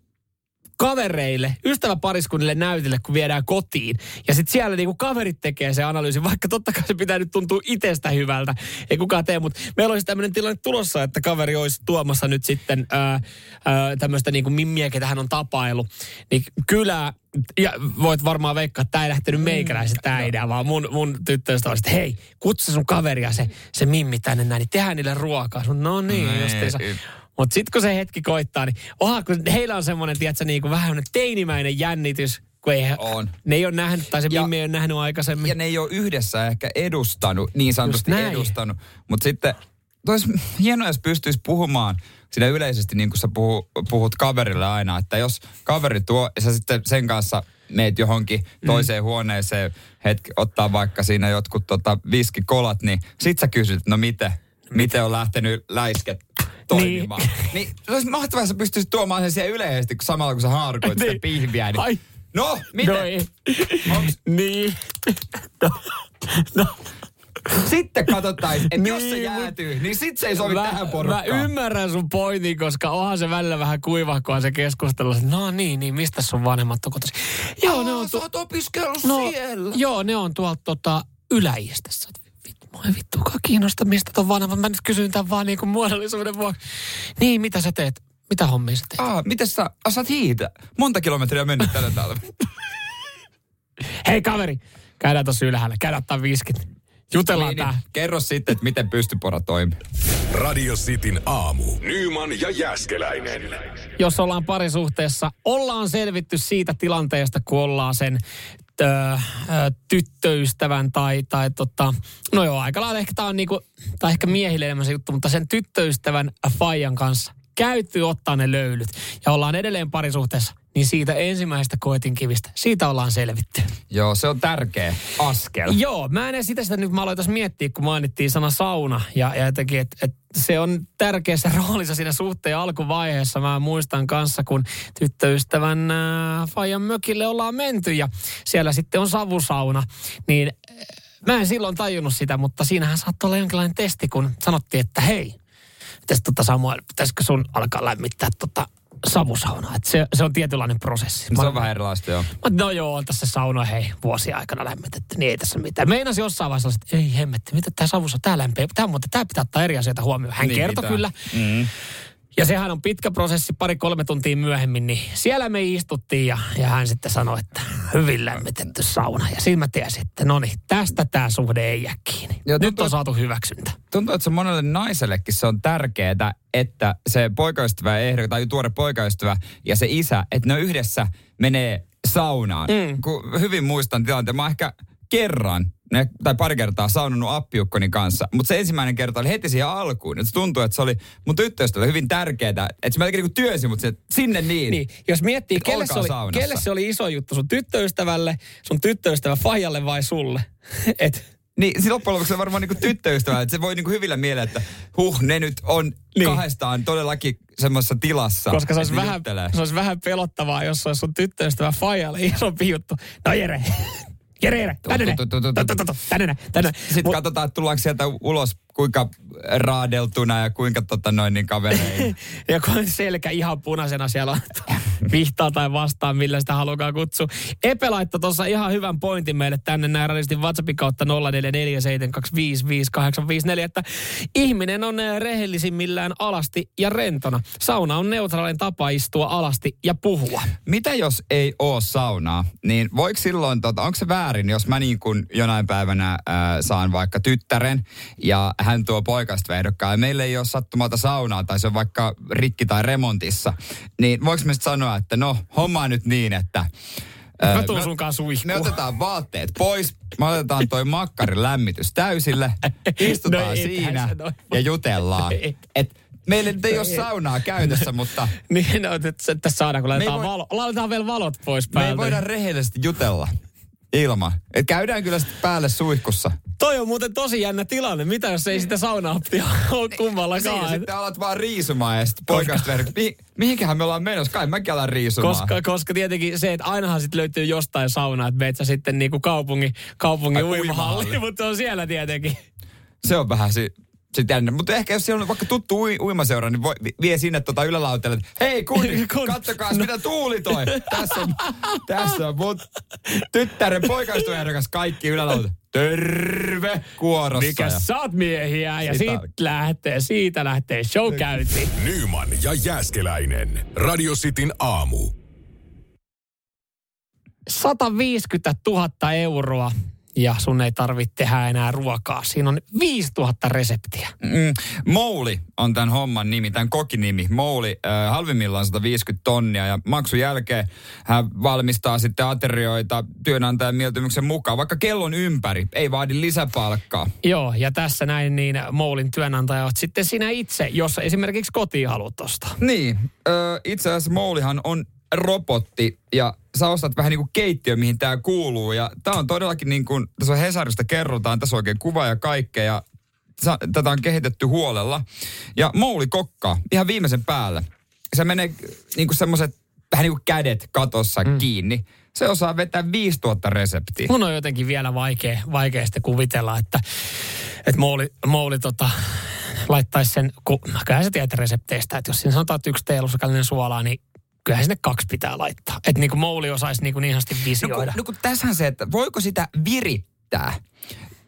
kavereille, ystäväpariskunnille näytille, kun viedään kotiin. Ja sitten siellä niinku kaverit tekee se analyysi, vaikka totta kai se pitää nyt tuntua itsestä hyvältä. Ei kukaan tee, mutta meillä olisi tämmöinen tilanne tulossa, että kaveri olisi tuomassa nyt sitten ää, ää, tämmöistä niinku mimmiä, ketä hän on tapailu. Niin kyllä, ja voit varmaan veikkaa, että tämä ei lähtenyt meikäläisestä äidään, vaan mun, mun tyttöystä olisi, että hei, kutsu sun kaveria se, se mimmi tänne näin, niin tehdään niille ruokaa. Sun, no niin, nee, justiinsa. Mutta sitten kun se hetki koittaa, niin oha, kun heillä on semmoinen, tiedätkö, niin kuin vähän teinimäinen jännitys, kun ei, ne ei ole nähnyt, tai se mimmi ei ole nähnyt aikaisemmin. Ja ne ei ole yhdessä ehkä edustanut, niin sanotusti edustanut. Mutta sitten, olisi hienoa, jos pystyisi puhumaan siinä yleisesti, niin kuin sä puhut, puhut kaverille aina, että jos kaveri tuo, ja sä sitten sen kanssa meet johonkin toiseen mm. huoneeseen, hetki, ottaa vaikka siinä jotkut tota, viskikolat, niin sit sä kysyt, no miten, miten on lähtenyt läisket toimimaan. Niin. niin se olisi mahtavaa, että sä pystyisit tuomaan sen siihen yleisesti, kun samalla kun sä haarukoit niin. sitä pihviä. Niin... Ai. No, miten? No Onks... Niin. No. no. Sitten katsottaisiin, että niin, jos se jäätyy, niin sit se ei sovi mä, tähän porukkaan. Mä ymmärrän sun pointin, koska onhan se välillä vähän kuivahkoa se keskustelu. No niin, niin mistä sun vanhemmat on kotoisin? Joo, Aa, ne on tu- sä oot opiskellut no, siellä. Joo, ne on tuolta tota, Yläiästässä. Moi vittuakaan kiinnosta, mistä ton vanhemmat. Mä nyt kysyn tämän vaan niin kuin muodollisuuden vuoksi. Niin, mitä sä teet? Mitä hommia sä teet? Aa, miten sä asat hiitä? Monta kilometriä mennyt tällä talvella. Hei kaveri, käydään tossa ylhäällä. Käydään tää viskit. Jutellaan niin, tää. Niin, kerro sitten, että miten pystypora toimii. Radio Cityn aamu. Nyyman ja Jääskeläinen. Jos ollaan parisuhteessa, ollaan selvitty siitä tilanteesta, kun ollaan sen... Tö, tyttöystävän tai, tai tota, no joo, aika lailla ehkä tää on niinku, tai ehkä miehille enemmän se juttu, mutta sen tyttöystävän faijan kanssa käyty ottaa ne löylyt ja ollaan edelleen parisuhteessa, niin siitä ensimmäisestä koetinkivistä, siitä ollaan selvitty. Joo, se on tärkeä askel. Joo, mä en sitä sitä nyt, mä aloin tässä miettiä, kun mainittiin sana sauna ja, ja jotenkin, että et se on tärkeässä roolissa siinä suhteen alkuvaiheessa. Mä muistan kanssa, kun tyttöystävän äh, faijan mökille ollaan menty ja siellä sitten on savusauna, niin äh, mä en silloin tajunnut sitä, mutta siinähän saattoi olla jonkinlainen testi, kun sanottiin, että hei, pitäisikö tota Samuel, pitäisikö sun alkaa lämmittää tota savusauna, että se, se on tietynlainen prosessi. Se on mä, vähän erilaista, joo. No joo, on tässä sauna, hei, vuosia aikana lämmitetty, niin ei tässä mitään. Meinasi jossain vaiheessa, että ei hemmetti, mitä tämä savusauna, tämä lämpee, tämä, mutta tämä pitää ottaa eri asioita huomioon. Hän niin kertoi pitää. Kyllä. Mm. Ja sehän on pitkä prosessi, pari-kolme tuntia myöhemmin, niin siellä me istuttiin ja, ja hän sitten sanoi, että hyvin lämmitetty sauna. Ja siinä mä tiesin, että no niin, tästä tämä suhde ei jää kiinni. Joo, tuntuu, nyt on saatu hyväksyntä. Tuntuu, että se monelle naisellekin se on tärkeää, että se poikaystävä ehdokas, tai tuore poikaystävä ja se isä, että ne yhdessä menee saunaan. Mm. Kun hyvin muistan tilanteen, mä ehkä kerran, tai pari kertaa saunannut appiukkoni kanssa. Mutta se ensimmäinen kerta oli heti siihen alkuun. Se tuntui, että se oli mun tyttöystävälle hyvin tärkeää. Että se mä jotenkin niin työsin, mutta se sinne niin. niin. Jos miettii, kelle se, oli, kelle se oli iso juttu? Sun tyttöystävälle, sun tyttöystävä faijalle vai sulle? Et. Niin, siis loppujen lopuksi on varmaan niinku tyttöystävä. Että se voi niinku hyvillä mielellä, että huh, ne nyt on niin kahdestaan todellakin semmoisessa tilassa. Koska se olisi, vähän, se olisi vähän pelottavaa, jos se olisi sun tyttöystävä faijalle isompi juttu. No Jere... Jere, Jere, tänne näin, tänne näin, tänne näin. Sitten Mut... katsotaan, että tullaanko sieltä ulos kuinka raadeltuna ja kuinka tota noin niin kavereina. Ja kun on selkä ihan punaisena siellä on vihtaa tai vastaan, millä sitä halukaan kutsua. Epe laittoi tuossa ihan hyvän pointin meille tänne näin radistin WhatsAppin kautta nolla neljä neljä seitsemän kaksi viisi viisi kahdeksan viisi neljä, että ihminen on rehellisimmillään alasti ja rentona. Sauna on neutraalinen tapa istua alasti ja puhua. Mitä jos ei ole saunaa? Niin voiko silloin, tota, onko se väärin, jos mä niin kuin jonain päivänä äh, saan vaikka tyttären ja hän tuo poikasta ehdokkaan ja meillä ei ole sattumalta saunaa tai se on vaikka rikki tai remontissa, niin voiko me sitten sanoa, että no homma nyt niin, että Mä ää, tuun sunkaan suihkuun. Me otetaan vaatteet pois, me otetaan toi makkarin lämmitys täysille, istutaan no siinä ja jutellaan. Et, meillä nyt ei ole saunaa käytössä, mutta... niin, no tässä saadaan, kun laitetaan, voi, valo, laitetaan vielä valot pois päältä. Me ei voida rehellisesti jutella. Ilman. Et käydään kyllä sitten päälle suihkussa. Toi on muuten tosi jännä tilanne. Mitä jos ei sitä sauna-optia ole kummallakaan? Siinä sitten alat vaan riisumaan ja sitten poikaiset Mi- Mihinkähän me ollaan menossa? Kai mäkin alan riisumaan. Koska, koska tietenkin se, että ainahan sitten löytyy jostain saunaa, että meet sä sitten niinku kaupungin, kaupungin uimahalli, mutta se on siellä tietenkin. Se on vähän si- sitten jännä. Mutta ehkä jos siellä on vaikka tuttu ui- uimaseura, niin voi, vie sinne tota ylälautelle, että hei kundi, katsokaas mitä tuuli toi. Tässä on, tässä on mun tyttären poikaistuehdokas kaikki ylälaute. Terve kuorossa. Mikä sä oot miehiä ja sit lähtee, siitä lähtee show käyntiin. Nyyman ja Jääskeläinen. Radio Cityn aamu. sata viisikymmentätuhatta euroa. Ja sun ei tarvitse tehdä enää ruokaa. Siinä on viisituhatta reseptiä. Mm, Mouli on tämän homman nimi, tämän kokinimi. Mouli, äh, halvimmillaan sata viisikymmentä tonnia. Ja maksun jälkeen hän valmistaa sitten aterioita työnantajan mieltymyksen mukaan. Vaikka kellon ympäri, ei vaadi lisäpalkkaa. Joo, ja tässä näin niin Moulin työnantaja oot sitten sinä itse, jos esimerkiksi kotiin haluat ostaa. Niin, äh, itse asiassa Moulihan on robotti ja sä ostat vähän niin kuin keittiö, mihin tää kuuluu. Ja tää on todellakin niin kuin, tässä on Hesarista kerrotaan, tässä on oikein kuva ja kaikkea. Ja tätä on kehitetty huolella. Ja Mouli kokkaa ihan viimeisen päälle. Se menee niin kuin semmoiset vähän niin kuin kädet katossa mm. kiinni. Se osaa vetää viisituhatta reseptiä. Mun on jotenkin vielä vaikea, vaikea sitten kuvitella, että, että Mouli, Mouli tota... laittaisi sen, kun kyllähän sä tiedät resepteistä, että jos siinä sanotaan, että yksi teelusikallinen suolaa, niin kyllähän sinne kaksi pitää laittaa. Että niin kuin Mouli osaisi niin kuin ihanasti visioida. No kun, no kun tässähän se, että voiko sitä virittää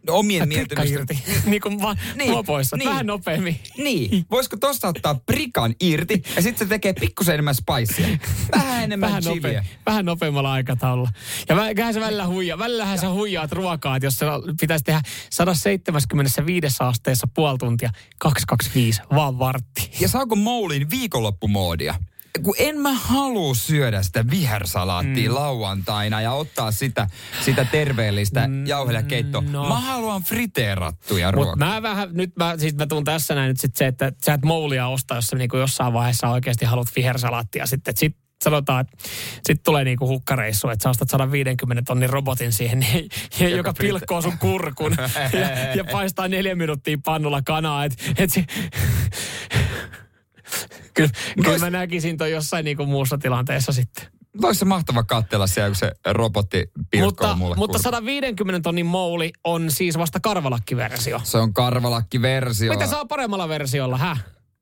omien mieltymysten... Prikka irti, niin kuin vaan niin, luopoissa, niin, vähän nopeammin. Niin, voisiko tosta ottaa prikan irti ja sitten se tekee pikkusen enemmän spicea. Vähän enemmän vähän chiliä. Nope, vähän nopeammalla aikataululla. Ja kyllähän se välillä huijaa. Välillähän sä huijaat ruokaa, että jos se pitäisi tehdä sata seitsemänkymmentäviisi asteessa puoli tuntia, kaksi kaksikymmentäviisi, vaan vartti. Ja saako Moulin viikonloppumoodia? kun en mä halua syödä sitä vihersalaattia mm. lauantaina ja ottaa sitä, sitä terveellistä mm, jauhelijakeittoa. No. Mä haluan friteerattuja ruokia. Mä vähän, nyt mä, siis mä tuun tässä näin nyt sit se, että sä et Moulia ostaa, jos sä niin jossain vaiheessa oikeasti haluat vihersalaattia sitten, että sit sanotaan, että sitten tulee niinku hukkareissu, että sä ostat sata viisikymmentä tonnin robotin siihen, joka pilkkoo sun kurkun ja, ja paistaa neljä minuuttia pannulla kanaa. Et, et se, kyllä kyllä mä näkisin toi jossain niinku muussa tilanteessa sitten. Olisi se mahtava katsella siellä, kun se robotti pilkkoo mulle kurkun. Mutta sata viisikymmentä tonnin Mouli on siis vasta karvalakkiversio. Se on karvalakkiversio. Mitä saa paremmalla versiolla, hä?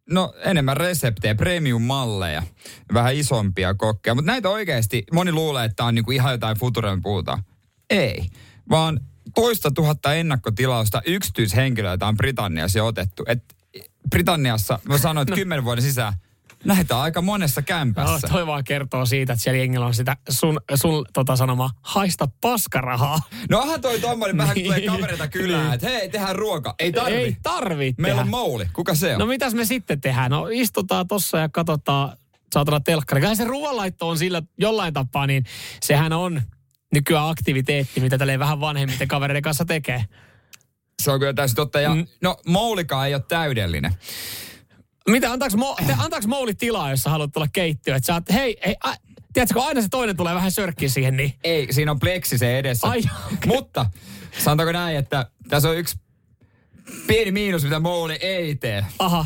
No enemmän reseptejä, premium-malleja, vähän isompia kokkeja. Mutta näitä oikeasti, moni luulee, että tämä on niinku ihan jotain futuren puuta. Ei, vaan toista tuhatta ennakkotilausta yksityishenkilöitä on Britanniassa jo otettu. Et Britanniassa, mä sanoin, että kymmenen vuoden sisään näitä aika monessa kämpässä. No, toi vaan kertoo siitä, että siellä jengillä on sitä sun, sun tota sanomaa, haista paskarahaa. No aha toi tommoinen vähän, kun tulee kavereita kylään, että hei, tehdään ruoka. Ei tarvi. Ei tarvi. Meillä on Mouli. Kuka se on? No mitäs me sitten tehdään? No istutaan tossa ja katsotaan, saatana telkkari. Kyllä se ruoanlaitto on sillä jollain tapaa, niin sehän on nykyään aktiviteetti, mitä tälleen vähän vanhemmiten kavereiden kanssa tekee. Se on kyllä täysin totta. Ja, mm. No Moulikaan ei ole täydellinen. Mitä, antaako, mo, te, antaako Mouli tilaa, jos sä haluat tulla keittiöön? Että sä oot, hei, hei a, tiedätkö, kun aina se toinen tulee vähän sörkkiä siihen, niin... Ei, siinä on pleksi se edessä. Ai, okay. Mutta sanotaanko näin, että tässä on yksi pieni miinus, mitä Mouli ei tee. Aha.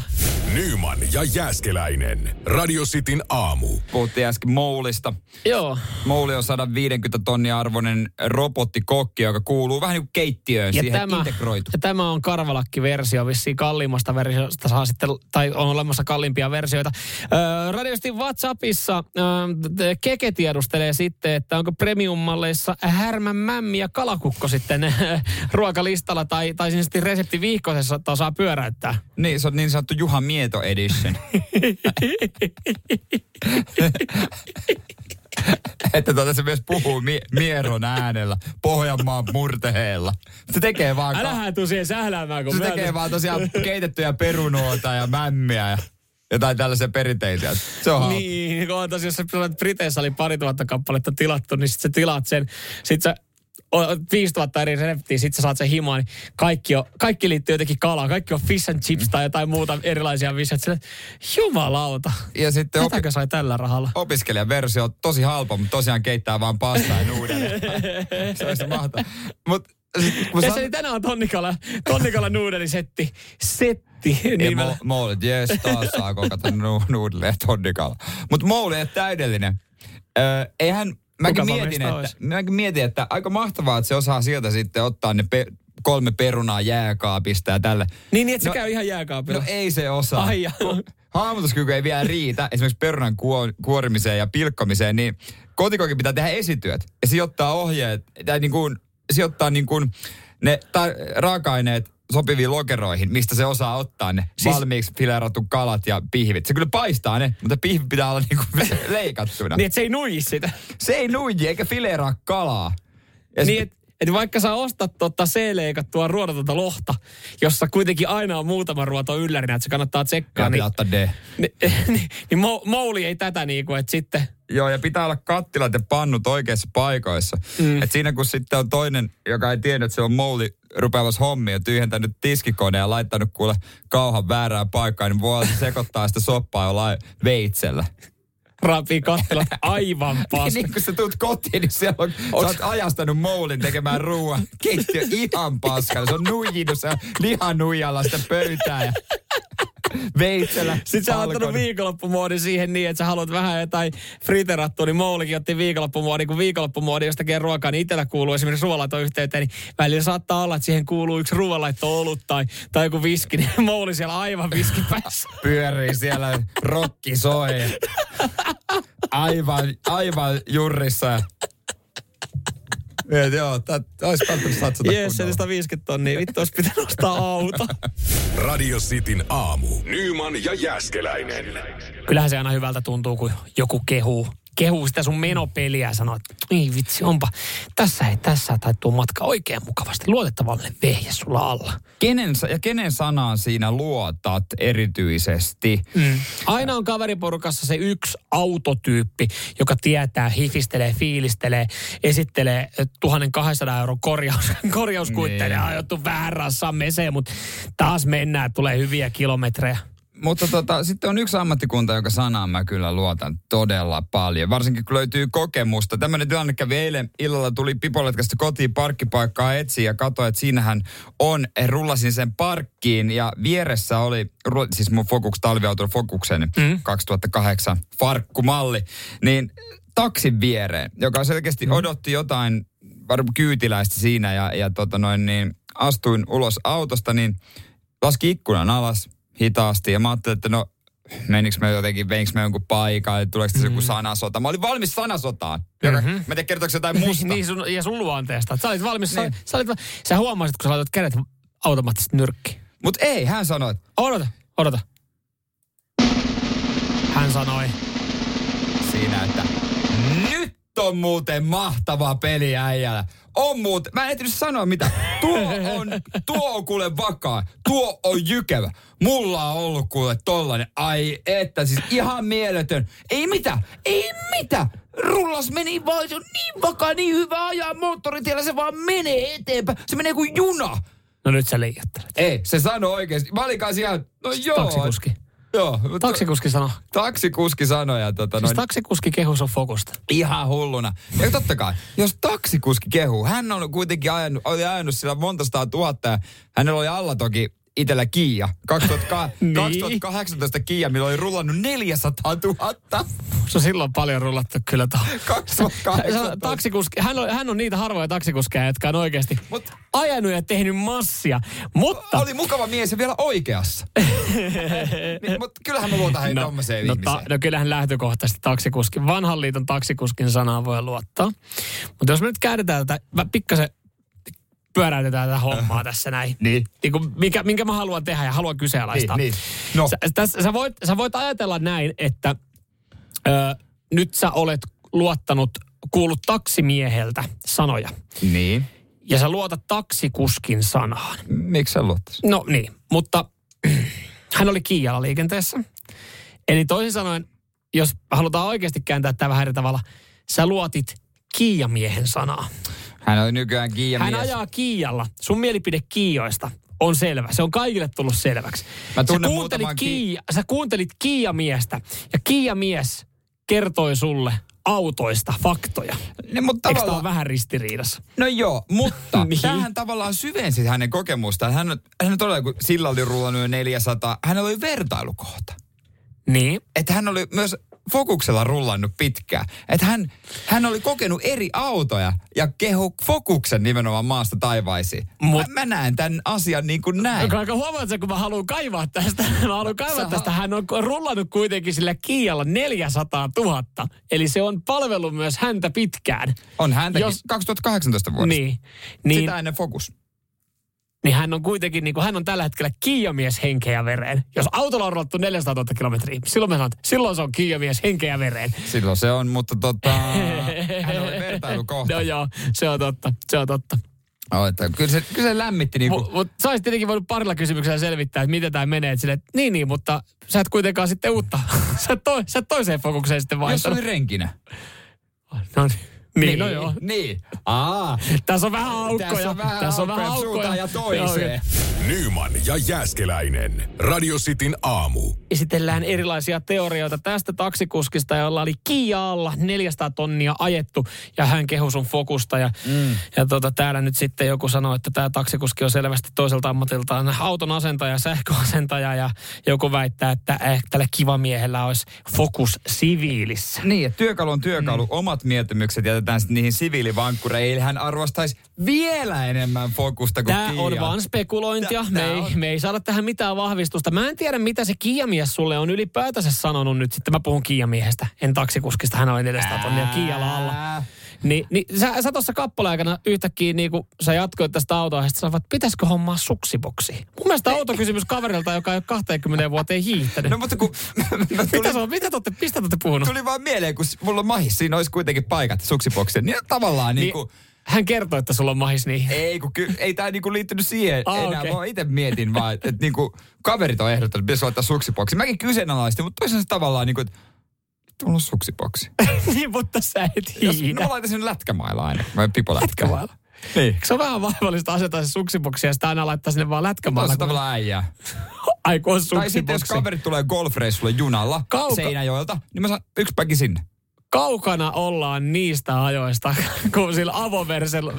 Nyyman ja Jääskeläinen. Radio Cityn aamu. Puhuttiin äsken Moulista. Joo. Mouli on sata viisikymmentä tonnin arvoinen robottikokki, joka kuuluu vähän niin kuin keittiöön, ja siihen tämä, integroitu. Ja tämä on karvalakkiversio. Vissiin kalliimmasta versiosta saa sitten, tai on olemassa kalliimpia versioita. Öö, Radio Cityn WhatsAppissa öö, Keke tiedustelee sitten, että onko premium-malleissa härmän mämmi ja kalakukko sitten öö, ruokalistalla, tai, tai sinne sitten reseptiviihkoisessa saa pyöräyttää. Niin, se on niin sanottu Juha Mie- Mieto edition. Että tuota se myös puhuu mie- mieron äänellä, Pohjanmaan murteheella. Se tekee vaan... Älähän tuu siihen sähläämään, kun... Se tekee tos... vaan tosiaan keitettyjä perunoita ja mämmiä ja jotain tällaisia perinteisiä. Se on niin, kun on tosiaan, jos Briteissä oli pari tuhatta kappaletta tilattu, niin sit sä tilaat sen, sit sä... viisituhatta eri reseptiä, sit sä saat sen himaan, niin kaikki, on, kaikki liittyy jotenkin kalaan. Kaikki on fish and chips tai jotain muuta erilaisia visseja. Sille, jumalauta, ja sitten mitäkö opi- sai tällä rahalla? Opiskelijan versio on tosi halpa, mutta tosiaan keittää vaan pastaa ja nuudelia. Se olisi mahtavaa. Mut, ja san... se tänään on tonnikala, tonnikala nuudelisetti. Setti. Niin mä... Mouli, jes, taas saa kokata nuudelia ja tonnikala. Mutta Mouli ei ole täydellinen. Öö, eihän... Mäkin mietin, että, mäkin mietin, että aika mahtavaa, että se osaa sieltä sitten ottaa ne pe- kolme perunaa jääkaapista ja tälle. Niin, niin että no, se käy ihan jääkaapilla. No ei se osaa. Ai haamutuskyky ei vielä riitä esimerkiksi perunan kuor- kuorimiseen ja pilkkomiseen, niin kotikokin pitää tehdä esityöt ja sijoittaa ohjeet, tai niin kuin, sijoittaa niin kuin ne ta- raaka-aineet sopiviin lokeroihin, mistä se osaa ottaa ne siis... valmiiksi fileerattu kalat ja pihvit. Se kyllä paistaa ne, mutta pihvi pitää olla niinku leikattuna. Niin, että se ei nuiji sitä. Se ei nuiji, eikä fileeraa kalaa. Ja niin, sit... että et vaikka sä ostat tuota C-leikattua ruodotonta lohta, jossa kuitenkin aina on muutama ruoto yllärinä, että se kannattaa tsekkaa. Ja niin, pitää ottaa D. Niin, niin, niin Mouli ei tätä niinku, että sitten... Joo, ja pitää olla kattilat ja pannut oikeissa paikoissa. Mm. Et siinä kun sitten on toinen, joka ei tiennyt, että se on Mouli rupeavassa hommia, tyhjentänyt tiskikoneen ja laittanut kuule kauhan väärään paikkaan, niin voi sekoittaa sitä soppaa jollain veitsellä. Rapii kattilat aivan paska. Niin kun sä tuut kotiin, niin siellä on, Oks... sä oot ajastanut Moulin tekemään ruoan. Keittiö ihan paskana. Se on nuijinut, se on lihanuijalla sitä pöytää ja... veitsellä. Sitten sä oot ottanut viikonloppumoodi siihen niin, että sä haluat vähän jotain friterattua, niin Moulikin otti viikonloppumoodi. Kun viikonloppumoodi, jos tekee ruokaa, niin itsellä kuuluu esimerkiksi ruoanlaitoyhteyteen, niin välillä saattaa olla, että siihen kuuluu yksi ruoanlaitto-olut tai, tai joku viski, niin Mouli siellä aivan viski päässä. Pyörii siellä, rokki soi. Aivan, aivan jurrissa. Mieti, joo, tää olisi päättänyt satsata yes, kunnolla. Jees, sata viisikymmentä tonnia. Vittu, olisi pitänyt ostaa auto. Radio Cityn aamu. Nyyman ja Jääskeläinen. Kyllähän se aina hyvältä tuntuu, kun joku kehuu kehuu sitä sun menopeliä ja sanoo, että ei vitsi, onpa. Tässä ei, tässä taittuu matka oikein mukavasti. Luotettavalle vehje sulla alla. Kenen, ja kenen sanaan siinä luotat erityisesti? Mm. Aina on kaveriporukassa se yksi autotyyppi, joka tietää, hifistelee, fiilistelee, esittelee tuhat kaksisataa euron korjaus, korjauskuitteiden ajottu vähän rassaan meseen, mutta taas mennään, tulee hyviä kilometrejä. Mutta tota, sitten on yksi ammattikunta, joka sanaan mä kyllä luotan todella paljon. Varsinkin kun löytyy kokemusta. Tämmöinen tilanne kävi eilen illalla, tuli pipoletkasta kotiin parkkipaikkaa etsiä ja katsoin, että siinähän on. Rullasin sen parkkiin ja vieressä oli, siis mun Fokuks, talviauton Fokukseni, mm. kaksituhattakahdeksan farkkumalli, niin taksin viereen, joka selkeästi mm. odotti jotain varmaan kyytiläistä siinä ja, ja tota noin, niin astuin ulos autosta, niin laski ikkunan alas hitaasti. Ja mä ajattelin, että no, menikö me jotenkin, veinkö me jonkun paikan, tuleeko tässä mm-hmm. joku sanasota. Mä olin valmis sanasotaan. Joka, mm-hmm. Mä en tiedä, kertoiko jotain musta. niin, sun, ja sun luonteesta. Sä olit valmis. Niin. Sä, sä, olit, sä huomasit, kun sä laitat kädet automaattisesti nyrkkiin. Mut ei, hän sanoi. Odota, odota. Hän sanoi siinä, että nyt on muuten mahtavaa peliä äijällä. On muuten, mä en ehtinyt sanoa mitä. Tuo on, tuo on kuule vakaa. Tuo on jykevä. Mulla on ollut kuule tollanen. Ai että siis ihan mieletön. Ei mitä, ei mitä. Rullas meni vaan, se on niin vakaa, niin hyvä ajaa moottoritiellä. Se vaan menee eteenpäin. Se menee kuin juna. No nyt sä leijattelet. Ei, se sanoi oikeesti. Mä olin kanssa ihan, no joo. Taksikuski. Joo. Taksikuski sanoi. Taksikuski sanoi. Ja tota siis noin, taksikuski kehus on Fokusta. Ihan hulluna. Ja totta kai, jos taksikuski kehuu, hän on kuitenkin ajanut, oli ajanut sillä monta sataa tuhatta ja hänellä oli alla toki itellä Kia. kaksituhattakahdeksantoista Kia, millä oli rullannut neljäsataa tuhatta. Se on silloin paljon rullattu kyllä tuohon. kaksituhattakahdeksantoista. Hän on, hän on niitä harvoja taksikuskeja, jotka on oikeasti Mut, ajanut ja tehnyt massia. Mutta oli mukava mies ja vielä oikeassa. Mutta kyllähän mä luotan hänen no, tommoseen no, ihmiseen. Ta, no kyllähän lähtökohtaisesti taksikuskin, vanhan liiton taksikuskin sanaa voi luottaa. Mutta jos me nyt käydetään tätä, mä pikkasen pyöräytetään tätä hommaa tässä näin. Niin. niin kun, mikä, minkä mä haluan tehdä ja haluan kyseenalaistaa. Niin, niin. No. Sä, tässä, sä, voit, sä voit ajatella näin, että ö, nyt sä olet luottanut, kuullut taksimieheltä sanoja. Niin. Ja sä luotat taksikuskin sanaan. Miksi sä luottaisi? No niin, mutta hän oli Kiialla liikenteessä. Eli toisin sanoen, jos halutaan oikeasti kääntää tämä vähän eri tavalla, sä luotit Kiia-miehen sanaa. Hän on nykyään Kiia-mies. Hän ajaa Kiialla. Sun mielipide Kiioista on selvä. Se on kaikille tullut selväksi. Mä tunnen sä, kuuntelit Kiia, ki- sä kuuntelit Kiia-miestä ja Kiia-mies kertoi sulle autoista faktoja. Ne, mutta eikö tämä ole vähän ristiriidassa? No joo, mutta tämähän tavallaan syvensi hänen kokemustaan. Hän, hän todella, kun sillä oli rullannut neljäsataa, hän oli vertailukohta. Niin. Että hän oli myös Fokuksella rullannut pitkään. Että hän, hän oli kokenut eri autoja ja kehu Fokuksen nimenomaan maasta taivaisiin. Mut, mä, mä näen tämän asian niin kuin näin. Aika huomaat sen, kun mä haluan kaivaa tästä. Mä haluan kaivaa Sä tästä. Hän on rullannut kuitenkin sillä Kiialla neljäsataa tuhatta. Eli se on palvellut myös häntä pitkään. On häntäkin. Jos, kaksituhattakahdeksantoista vuodesta. Niin, niin, sitä ennen Fokus. Niin hän on kuitenkin, niin kuin hän on tällä hetkellä Kiia-mies henkeä vereen. Jos autolla on rullattu neljäsataa tuhatta kilometriä, silloin me sanon, silloin se on Kiia-mies henkeä vereen. Silloin se on, mutta tota, hän oli vertailukohta. No joo, se on totta, se on totta. No, että kyllä, se, kyllä se lämmitti niin kuin. Mutta mut, sä olisit tietenkin voinut parilla kysymyksellä selvittää, että miten tämä menee. Että sille, niin niin, mutta sä et kuitenkaan sitten uutta. sä, et toi, sä et toiseen Fokukseen sitten vaihtanut. Jos oli renkinä. No niin. Niin, niin, no joo. Niin. Aa, tässä on vähän aukkoja. Tässä on vähän tässä aukkoja, aukkoja. Suuntaan ja toiseen. Nyyman ja Jääskeläinen. Radio Cityn aamu. Esitellään erilaisia teorioita tästä taksikuskista, jolla oli Kiialla neljäsataa tonnia ajettu. Ja hän kehui sun Fokusta. Ja, mm. ja tota, täällä nyt sitten joku sanoi, että tämä taksikuski on selvästi toiselta ammatiltaan auton asentaja, sähköasentaja. Ja joku väittää, että eh, tällä Kiva-miehellä olisi Fokus siviilissä. Niin, ja työkalu on työkalu. Mm. Omat mieltymykset jätetään sitten niihin siviilivankkureihin. Hän arvostaisi vielä enemmän Fokusta kuin Kiia. Tämä on vaan spekulointia. Tää, tää me, ei, on. me ei saada tähän mitään vahvistusta. Mä en tiedä, mitä se Kiia-mies sulle on ylipäätänsä sanonut nyt. Sitten mä puhun Kiia-miehestä. En taksikuskista. Hän on neljäsataa tonnia Kiialla alla. Niin, niin sä, sä tuossa kappaleen aikana yhtäkkiä niin kun sä jatkoit tästä autoaiheesta, sanoit, että pitäisikö hommaa suksiboksi? Mun mielestä autokysymys kaverilta, joka ei ole kaksikymmentä vuoteen hiihtänyt. No mutta kun... Mitä sä oot, mitä te olette puhunut? Tuli vaan mieleen, kun mulla on mahis, siinä olisi kuitenkin paikat suksibokseen. Niin tavallaan niin, niin kuin... Hän kertoi, että sulla on mahis niihin. Ei, kun ky- ei tää niinku liittynyt siihen ah, enää. Okay. Mä itse mietin vaan, että et niinku kaverit on ehdottanut, että pitäisi laittaa suksiboksi. Mäkin kyseenalaistin, mutta toisaalta se tavallaan niinku, että tuolla on suksiboksi. Niin, mutta sä et hiidä. Mä laitan sen lätkämailla aina. Mä pipolätkä. Lätkämailla? Niin. Se on vähän vaivallista asetaa se suksiboksi ja sitä aina laittaa sinne vaan lätkämailla. Se tavallaan äijää. Ai, kun on suksiboksi. Tai sitten jos kaverit tulee golfreissulle junalla Kauka. Seinäjoelta, niin mä saan yksi päki sinne. Kaukana ollaan niistä ajoista, kun sillä avoversellä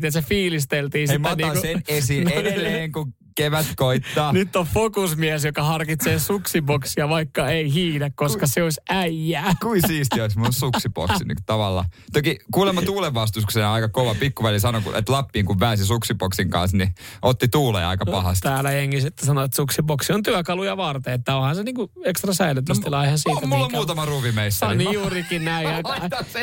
niin se fiilisteltiin. Hei, sitä. Mä otan niin kuin... sen esiin edelleen, kun kevät koittaa. Nyt on fokusmies, joka harkitsee suksiboksia, vaikka ei hiidä, koska Kui... se olisi äijää. Kui siistiä olisi mun suksiboksi niin tavallaan. Toki kuulemma tuulen vastustuksena aika kova. Pikkuväli sanoi, että Lappiin kun pääsi suksiboksin kanssa, niin otti tuuleen aika pahasti. No, täällä jengi sitten sanoi, että suksiboksi on työkaluja varten. Että onhan se niinku ekstra säilytystila no, ihan siitä. On, mulla on muutama ruuvimeissari. Niin juurikin näin.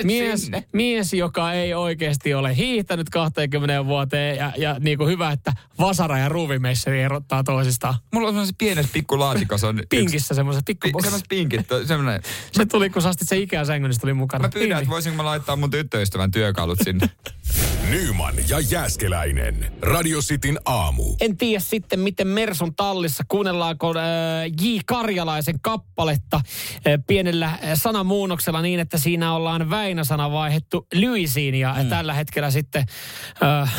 Mies, mies, joka ei oikeasti ole hiihtänyt kaksikymmentä vuoteen ja, ja niin kuin hyvä, että vasara ja ruuvimeissari se erottaa toisistaan. Mulla on semmoisessa pienessä pikkulaatikossa. On pinkissä semmoisessa pikkuboksissa. Semmoisessa pinkit. Semmoinen. Se tuli, kun sä astit sen Ikean sängyn, niin se tuli mukana. Mä pyydän, että voisinko mä laittaa mun tyttöystävän työkalut sinne. Nyyman ja Jääskeläinen. Radio Cityn aamu. En tiedä sitten, miten Mersun tallissa kuunnellaanko äh, J. Karjalaisen kappaletta äh, pienellä sanamuunnoksella niin, että siinä ollaan Väinä-sana vaihdettu Lyisiin. Ja mm. tällä hetkellä sitten äh,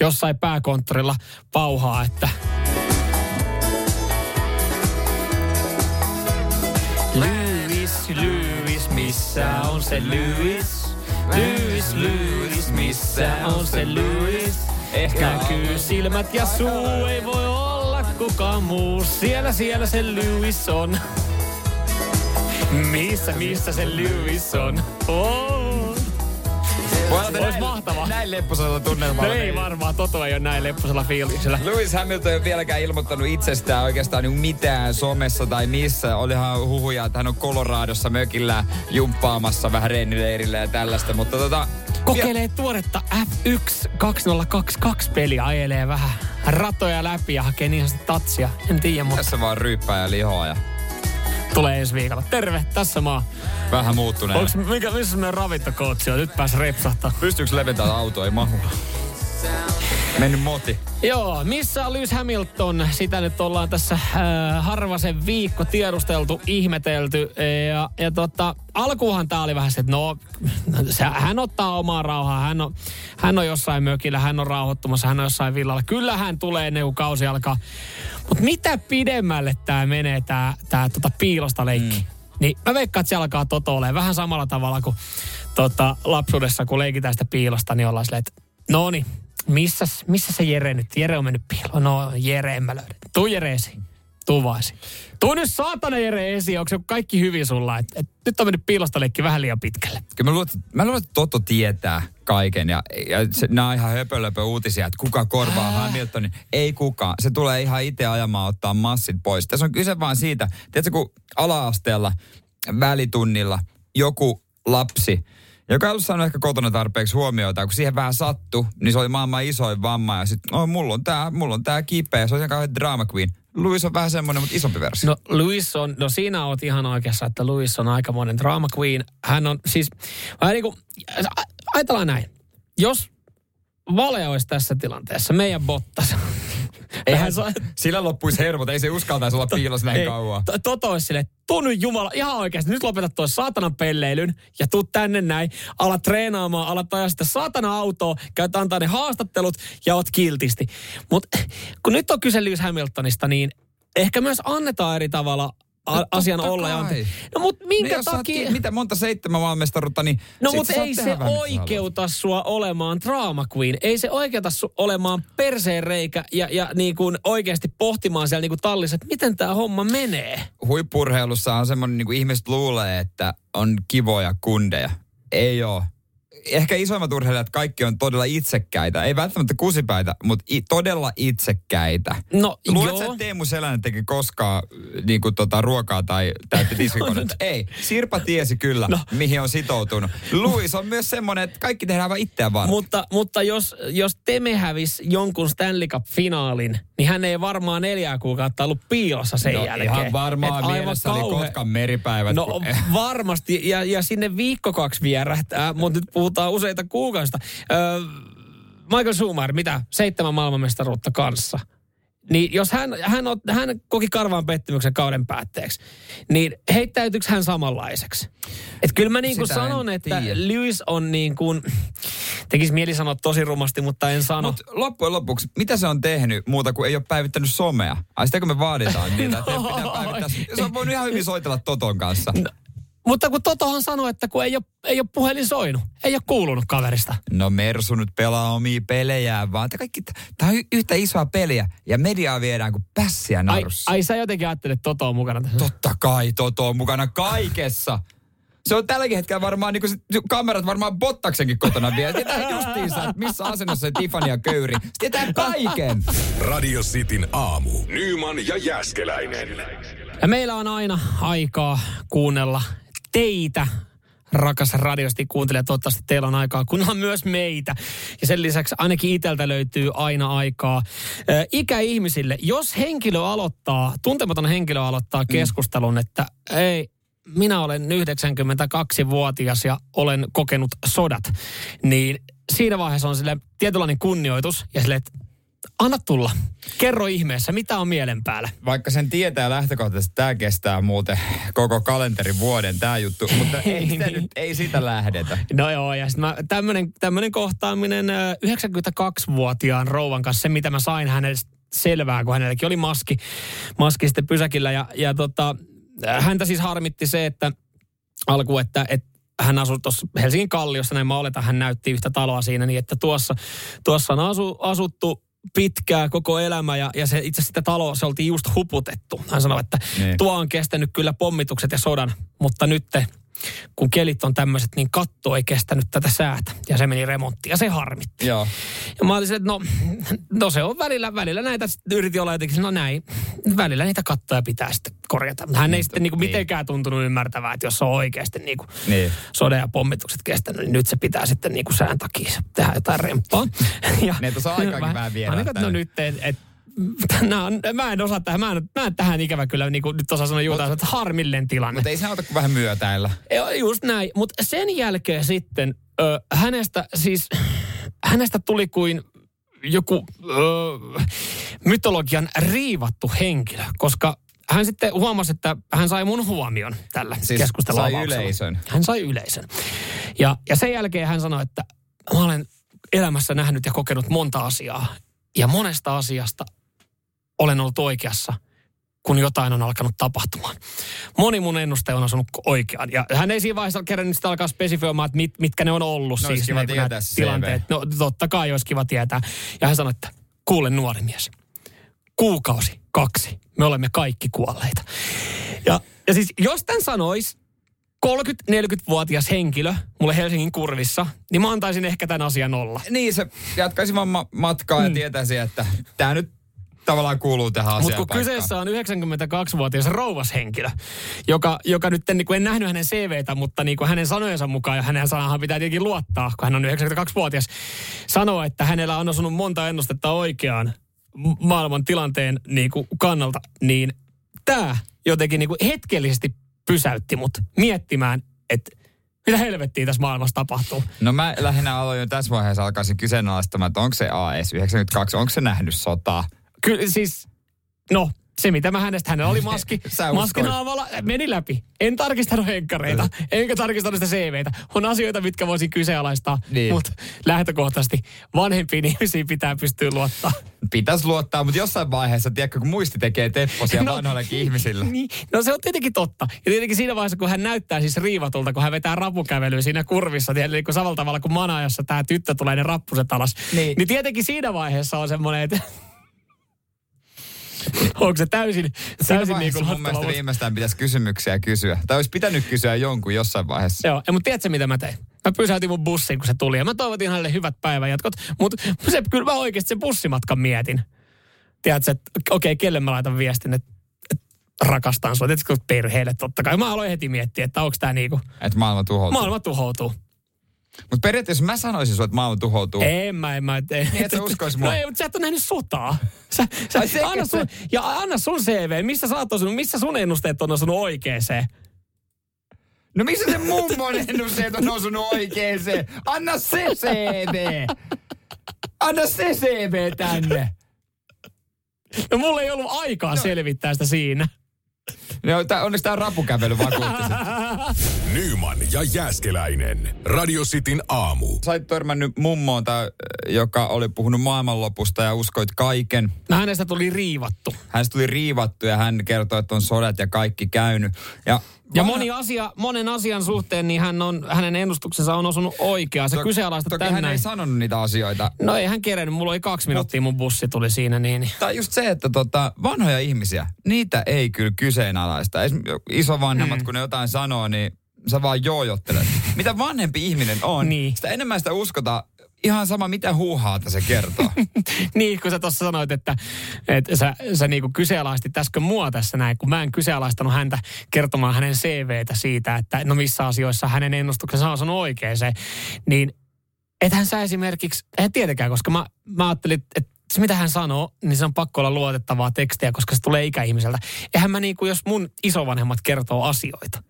jossain pääkonttorilla pauhaa, että Lewis, Lewis, missä on se Lewis? Lewis, Lewis, missä on se Lewis? Ehkä näkyy silmät ja suu, ei voi olla kukaan muu. Siellä, siellä se Lewis on. Missä, missä se Lewis on? Oh. Olisi mahtavaa. Näin lepposella tunnelmalla. No ei varmaan, Toto ei ole näin lepposella fiiliksellä. Lewis Hamilton ei ole vieläkään ilmoittanut itsestään oikeastaan mitään somessa tai missä. Olihan huhuja, että hän on Coloradossa mökillä jumppaamassa vähän reenileirillä ja tällaista, mutta tota... Kokeilee ja... tuoretta F yksi kaksituhattakaksikymmentäkaksi-peliä, ajelee vähän ratoja läpi ja hakee niin sitä tatsia. En tiedä, mutta... Tässä vaan ryyppää ja lihoa ja... Tulee ensi viikolla. Terve, tässä mä oon. Vähän muuttuneen. Onks, mikä, missä meidän ravintokootsi on? Nyt pääs repsahtaa. Pystyykö leventämään autoa? Ei mahu. Mennyt moti. Joo, missä on Lewis Hamilton? Sitä nyt ollaan tässä äh, harvasen viikko tiedusteltu, ihmetelty. Ja, ja tota, alkuuhan tää oli vähän se, että no, se, hän ottaa omaa rauhaa. Hän on, hän on jossain mökillä, hän on rauhoittumassa, hän on jossain villalla. Kyllä hän tulee ennen kuin kausi alkaa. Mut mitä pidemmälle tää menee, tää, tää tota piilosta leikki? Mm. Niin mä veikkaan, että se alkaa Toto olemaan vähän samalla tavalla kuin tota, lapsuudessa, kun leikitään sitä piilosta, niin ollaan silleen, että no niin. Missä, missä se Jere nyt? Jere on mennyt piiloon. No Jere, en mä löydä. Tuu Jere esiin. Tuu vaan esiin. Tuu nyt saatana Jere esiin. Onko se kaikki hyvin sulla? Et, et, nyt on mennyt piilosta leikki vähän liian pitkälle. Kyllä mä luulen, mä luulen, että Toto tietää kaiken. Ja, ja se, nämä on ihan höpölöpö uutisia, että kuka korvaa Ää. Hamiltonin. Ei kukaan. Se tulee ihan itse ajamaan ottaa massit pois. Tässä on kyse vaan siitä, tiedätkö kun ala-asteella, välitunnilla joku lapsi, joka ei ollut saanut ehkä kotona tarpeeksi huomioita, kun siihen vähän sattui, niin se oli maailman isoin vamma. Ja sitten, oh, mulla on tää, mulla on tää kipeä, ja se on ihan kauhean drama queen. Lewis on vähän semmoinen, mutta isompi versio. No Lewis on, no siinä oot ihan oikeassa, että Lewis on aikamoinen drama queen. Hän on siis, vähän niin kuin, ajatellaan näin. Jos Vale olisi tässä tilanteessa, meidän Bottas. Eihän saa... Sillä loppuisi hermot, ei se uskaltaisi olla piilossa näin kauan. Toto olisi silleen, tuu nyt Jumala, ihan oikeasti, nyt lopeta tuon saatanan pelleilyn ja tuu tänne näin, ala treenaamaan, ala ajaa sitä saatana autoa, käyt antaa ne haastattelut ja oot kiltisti. Mutta kun nyt on kyse Lewis Hamiltonista, niin ehkä myös annetaan eri tavalla A- no, asian olla ja antaa. No mut minkä no, takia... Ki- mitä monta seitsemän maailmestaruutta, niin... No mut ei se oikeuta sua olemaan drama queen. Ei se oikeuta sua olemaan perseen reikä ja, ja niin kuin oikeasti pohtimaan siellä niin kuin tallissa, että miten tää homma menee. Huippurheilussa on semmoinen, niin kuin ihmiset luulee, että on kivoja kundeja. Ei oo. ehkä isoimmat urheilijat kaikki on todella itsekkäitä. Ei välttämättä kusipäitä, mutta i- todella itsekkäitä. No, luuletko, että Teemu Selänne teki koskaan niin kuin, tota, ruokaa tai täytti tiskikonetta? Ei. Sirpa tiesi kyllä, no. mihin on sitoutunut. Lewis on myös semmoinen, että kaikki tehdään vaan itseään varten. Mutta, mutta jos, jos Teme hävisi jonkun Stanley Cup-finaalin, niin hän ei varmaan neljää kuukautta ollut piilossa sen no, jälkeen. Ihan varmaan mielessä oli Kotkan meripäivät. No kun... varmasti, ja, ja sinne viikko kaksi vierähtää, mutta nyt puhutaan useita kuukausista. Öö, Michael Schumacher, mitä? Seitsemän maailmanmestaruutta kanssa. Niin jos hän, hän, ot, hän koki karvaan pettymyksen kauden päätteeksi, niin heittäytyykö hän samanlaiseksi? Että kyllä mä niin kuin sanon, että Lewis on niin kuin, tekisi mieli sanoa tosi rumasti, mutta en sano. Mut loppujen lopuksi, mitä se on tehnyt muuta kuin ei ole päivittänyt somea? Ai sitäkö me vaaditaan niitä, että no. pitää päivittää. Se on voinut ihan hyvin soitella Toton kanssa. No. Mutta kun Totohan sanoi, että kun ei ole, ei ole puhelin soinut, ei ole kuulunut kaverista. No Mersu nyt pelaa omia pelejään vaan. Tämä kaikki, tämä on yhtä isoa peliä ja mediaa viedään kuin pässiä narussa. Ai, ai sä jotenkin ajattelet, että Toto on mukana tässä. Totta kai Toto on mukana kaikessa. Se on tälläkin hetkellä varmaan, niin kuin se, kamerat varmaan Bottaksenkin kotona vielä. Tietää justiinsa, että missä asennossa se Tifania köyri. Se tietää kaiken. Radio Cityn aamu. Nyyman ja Jääskeläinen. Ja meillä on aina aikaa kuunnella teitä, rakas radiosti kuuntelija, toivottavasti teillä on aikaa, kunhan myös meitä. Ja sen lisäksi ainakin itseltä löytyy aina aikaa äh, ikäihmisille. Jos henkilö aloittaa, tuntematon henkilö aloittaa keskustelun, mm. että ei, minä olen yhdeksänkymmentäkaksivuotias ja olen kokenut sodat, niin siinä vaiheessa on sille tietynlainen kunnioitus ja sille, että anna tulla. Kerro ihmeessä, mitä on mielen päällä. Vaikka sen tietää lähtökohtaisesti, tämä kestää muuten koko kalenterivuoden, tämä juttu, mutta ei sitä nyt, ei sitä lähdetä. No joo, ja sitten tämmöinen kohtaaminen yhdeksänkymmentäkaksivuotiaan rouvan kanssa, se mitä mä sain hänestä selvää, kun hänelläkin oli maski, maski sitten pysäkillä, ja, ja tota, häntä siis harmitti se, että alkuun, että, että hän asui tuossa Helsingin Kalliossa, näin mä oletan, hän näytti yhtä taloa siinä, niin että tuossa, tuossa on asu, asuttu, pitkää koko elämä ja, ja se, itse asiassa sitä taloa, se oltiin just huputettu. Hän sanoi, että niin. tuo on kestänyt kyllä pommitukset ja sodan, mutta nyt kun kelit on tämmöiset, niin katto ei kestänyt tätä säätä. Ja se meni remonttiin ja se harmitti. Joo. Ja mä olisin, että no, no se on välillä, välillä näitä yritin olla jotenkin, no näin, välillä niitä kattoja pitää sitten korjata. Hän niin, ei sitten niin kuin niin. mitenkään tuntunut ymmärtävää, että jos on oikeasti niin kuin niin. sodan ja pommitukset kestänyt, niin nyt se pitää sitten niin kuin sään takia tehdä jotain remppaa. ja, ne tuossa aikaakin vähän vielä. Ainakaan, no nyt, että... Et, On, mä en osaa tähän, mä en, mä en tähän ikävä kyllä, niin kuin nyt osaa sanoa Juutaan, että harmillinen tilanne. Mutta ei se auta kuin vähän myötäillä. Just näin, mutta sen jälkeen sitten ö, hänestä siis, hänestä tuli kuin joku ö, mytologian riivattu henkilö, koska hän sitten huomasi, että hän sai mun huomion tällä siis keskustelun avauksella. Yleisön. Hän sai yleisön. Ja, ja sen jälkeen hän sanoi, että mä olen elämässä nähnyt ja kokenut monta asiaa ja monesta asiasta olen ollut oikeassa, kun jotain on alkanut tapahtumaan. Moni mun ennuste on asunut oikeaan. Ja hän ei siinä vaiheessa kerännyt sitä alkaa spesifioimaan, että mit, mitkä ne on ollut. No, siis kiva tietää tilanteet. No totta kai olisi kiva tietää. Ja hän sanoi, että kuule nuori mies, kuukausi, kaksi, me olemme kaikki kuolleita. Ja, ja siis jos tämän sanoisi kolmekymmentä-neljäkymmentävuotias henkilö mulle Helsingin kurvissa, niin mä antaisin ehkä tämän asian olla. Niin, se jatkaisi vaan ma- matkaa ja mm. tietäisi, että tämä nyt tavallaan kuuluu tähän asiaan. Mutta kun kyseessä on yhdeksänkymmentäkaksivuotias rouvashenkilö, joka, joka nyt en, niin kuin en nähnyt hänen C V:tä, mutta niin kuin hänen sanojensa mukaan, ja hänen sanahan pitää tietenkin luottaa, kun hän on yhdeksänkymmentäkaksivuotias, sanoo, että hänellä on osunut monta ennustetta oikeaan maailman tilanteen niin kuin kannalta, niin tämä jotenkin niin kuin hetkellisesti pysäytti mut miettimään, että mitä helvettiä tässä maailmassa tapahtuu. No mä lähinnä aloin jo tässä vaiheessa alkaisin kyseenalaistamaan, että onko se A S yhdeksänkymmentäkaksi, onko se nähnyt sotaa? Kyllä siis, no se mitä mä hänestä, hänellä oli maski, maskin aavalla, meni läpi. En tarkistanut henkkareita, enkä tarkistanut sitä C V:tä. On asioita, mitkä voisin kyseenalaistaa, niin. mutta lähtökohtaisesti vanhempiin ihmisiin pitää pystyä luottaa. Pitäisi luottaa, mutta jossain vaiheessa, tiedätkö, kun muisti tekee tepposia no, vanhoillekin ihmisille. Niin, no se on tietenkin totta. Ja tietenkin siinä vaiheessa, kun hän näyttää siis riivatulta, kun hän vetää rapukävelyä siinä kurvissa, tietenkin kun samalla tavalla kuin manajassa tämä tyttö tulee ne rappuset alas, niin, niin tietenkin siinä vaiheessa on semmoinen, että... Onko se täysin, täysin niin kuin mun mielestä viimeistään pitäisi kysymyksiä kysyä. Tai olisi pitänyt kysyä jonkun jossain vaiheessa. Joo, mutta tiedätkö mitä mä tein? Mä pysäytin mun bussin, kun se tuli, ja mä toivotin hänelle hyvät päivänjatkot. Mutta se, kyllä mä oikeasti sen bussimatkan mietin. Tiedätkö, että okei, okay, kelle mä laitan viestin, että rakastan sua. Tietysti perheelle totta kai. Mä aloin heti miettiä, että onko tää niinku... Että maailma tuhoutuu. Maailma tuhoutuu. Mutta periaatteessa mä sanoisin sulla, että maailma tuhoutuu. Ei, mä en mä... Ei, niin, että uskois mua. No ei, mutta sä et ole nähnyt sotaa. Sä, sä, anna sun, ja anna sun C V, missä sä oot osunut, missä sun ennusteet on osunut oikeeseen. No missä se mummon ennusteet on osunut oikeeseen? Anna se C V! Anna se C V tänne! No mulla ei ollut aikaa no. selvittää sitä siinä. No, tää, onneksi tää on rapukävely vakuuttiset. Nyyman ja Jääskeläinen. Radio Cityn aamu. Sä olit törmännyt mummoon, tää, joka oli puhunut maailmanlopusta ja uskoit kaiken. No hänestä tuli riivattu. Hänestä tuli riivattu ja hän kertoi, että on sodat ja kaikki käynyt. Ja, ja vanha... moni asia, monen asian suhteen niin hän on, hänen ennustuksensa on osunut oikeaan. Se to, kyseenalaista toki tänne. Hän ei sanonut niitä asioita. No ei hän kerennyt. Mulla oli kaksi minuuttia mun bussi tuli siinä. Niin. Tai just se, että tota, vanhoja ihmisiä, niitä ei kyllä kyseenalaista. Isovanhemmat, mm. kun ne jotain sanoo, niin sä vaan joojottelet. Mitä vanhempi ihminen on, niin. sitä enemmän sitä uskota. Ihan sama, mitä huuhaata se kertoo. Niin, kun sä tuossa sanoit, että, että sä, sä niinku kyseenalaistit äsken mua tässä näin, kun mä en kyseenalaistanut häntä kertomaan hänen C V:tä siitä, että no missä asioissa hänen ennustuksensa on sanonut oikeeseen. Niin, ethän sä esimerkiksi, eihän tietenkään, koska mä, mä ajattelin, että se mitä hän sanoo, niin se on pakko olla luotettavaa tekstiä, koska se tulee ikäihmiseltä. Eihän mä niinku, jos mun isovanhemmat kertoo asioita.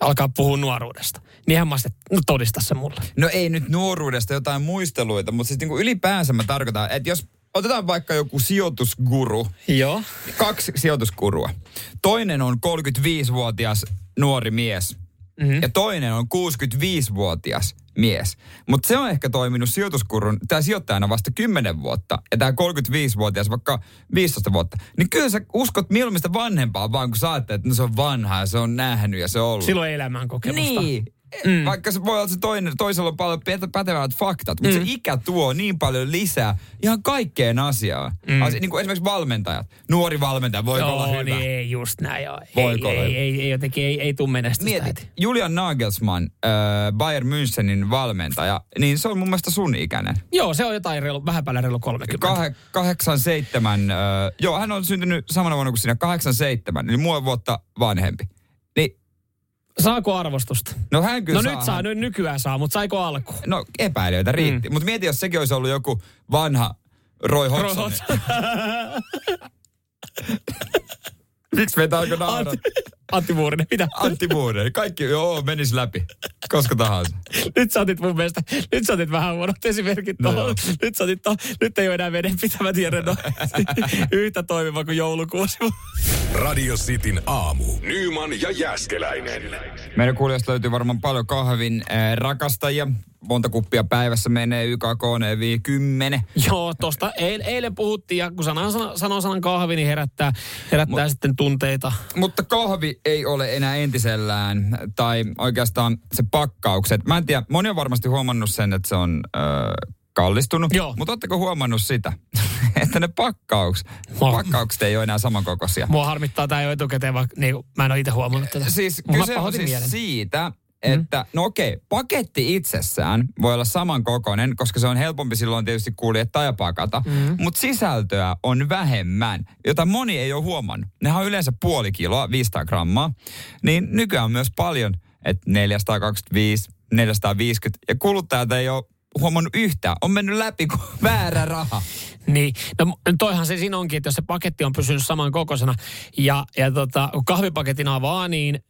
Alkaa puhua nuoruudesta. Niinhän mä olisin, että no todista se mulle. No ei nyt nuoruudesta jotain muisteluita, mutta siis niinku ylipäänsä mä tarkoitan, että jos otetaan vaikka joku sijoitusguru. Joo. Kaksi sijoitusgurua. Toinen on kolmekymmentäviisivuotias nuori mies. Mm-hmm. Ja toinen on kuusikymmentäviisivuotias mies. Mutta se on ehkä toiminut sijoituskurun, tämä sijoittajana vasta kymmenen vuotta, ja tämä kolmekymmentäviisivuotias vaikka viisitoista vuotta. Niin kyllä sä uskot mieluummin sitä vanhempaa, vaan kun sä ajattelet, että no se on vanhaa, se on nähnyt ja se on ollut. Silloin elämän kokemusta. Niin. Mm. Vaikka se voi olla se toinen, toisella on paljon pätevät faktat, mutta mm. se ikä tuo niin paljon lisää ihan kaikkeen asiaan. Mm. Asi, niin kuin esimerkiksi valmentajat. Nuori valmentaja, voiko joo, olla hyvä? Niin, ei, just näin. Joo. Voiko ei, olla ei, ei, ei, jotenkin ei, ei tule menestystä. Mietit, Julian Nagelsmann, äh, Bayern Münchenin valmentaja, niin se on mun mielestä sun ikäinen. Joo, se on jotain reilu, vähän päällä reilu kolmekymmentä. kahdeksankymmentäseitsemän, äh, joo, hän on syntynyt samana vuonna kuin sinä, kahdeksankymmentäseitsemän, eli muun vuotta vanhempi. Saako arvostusta? No hän kyllä No saa. Nyt saa, nyt nykyään saa, mutta saiko alku? No epäilijöitä riitti. Mm. Mutta mieti, jos sekin olisi ollut joku vanha Roy Hodgson. Miksi meitä alkoi nauraa? Antti, Antti Buurinen, mitä? Antti Buurinen, kaikki, joo, menis läpi. Koska tahansa. Nyt sä otit mun mielestä, nyt sä otit vähän huonot esimerkit tuohon. No nyt sä otit tuohon, nyt ei ole enää veden pitävä tiedä, no. Yhtä toimiva kuin joulukuusi. Radio Cityn aamu. Nyyman ja Jääskeläinen. Meidän kuulijoista löytyy varmaan paljon kahvin äh, rakastajia. Monta kuppia päivässä menee, Y K K nevi kymmenen. Joo, tosta eil, eilen puhuttiin, ja kun sanan, sanon sanan kahvi, niin herättää, herättää Mut, sitten tunteita. Mutta kahvi ei ole enää entisellään, tai oikeastaan se pakkaukset. Mä en tiedä, moni on varmasti huomannut sen, että se on äh, kallistunut. Joo. Mutta ootteko huomannut sitä, että ne pakkaukset, Mua... pakkaukset ei ole enää samankokoisia? Mua harmittaa, tää ei ole etukäteen, vaikka niin, mä en ole itse huomannut tätä. Siis Mua kyse on siis mielen. siitä... Että, no okei, paketti itsessään voi olla samankokoinen, koska se on helpompi silloin tietysti kuljettaa ja pakata. Mm. Mutta sisältöä on vähemmän, jota moni ei ole huomannut. Nehän on yleensä puoli kiloa, viisisataa grammaa. Niin nykyään on myös paljon, että neljäsataakaksikymmentäviisi, neljäsataaviisikymmentä. Ja kuluttajat ei ole huomannut yhtään. On mennyt läpi kuin väärä raha. Niin, no toihan se siinä onkin, että jos se paketti on pysynyt samankokoisena ja, ja tota, kahvipaketin avaa, niin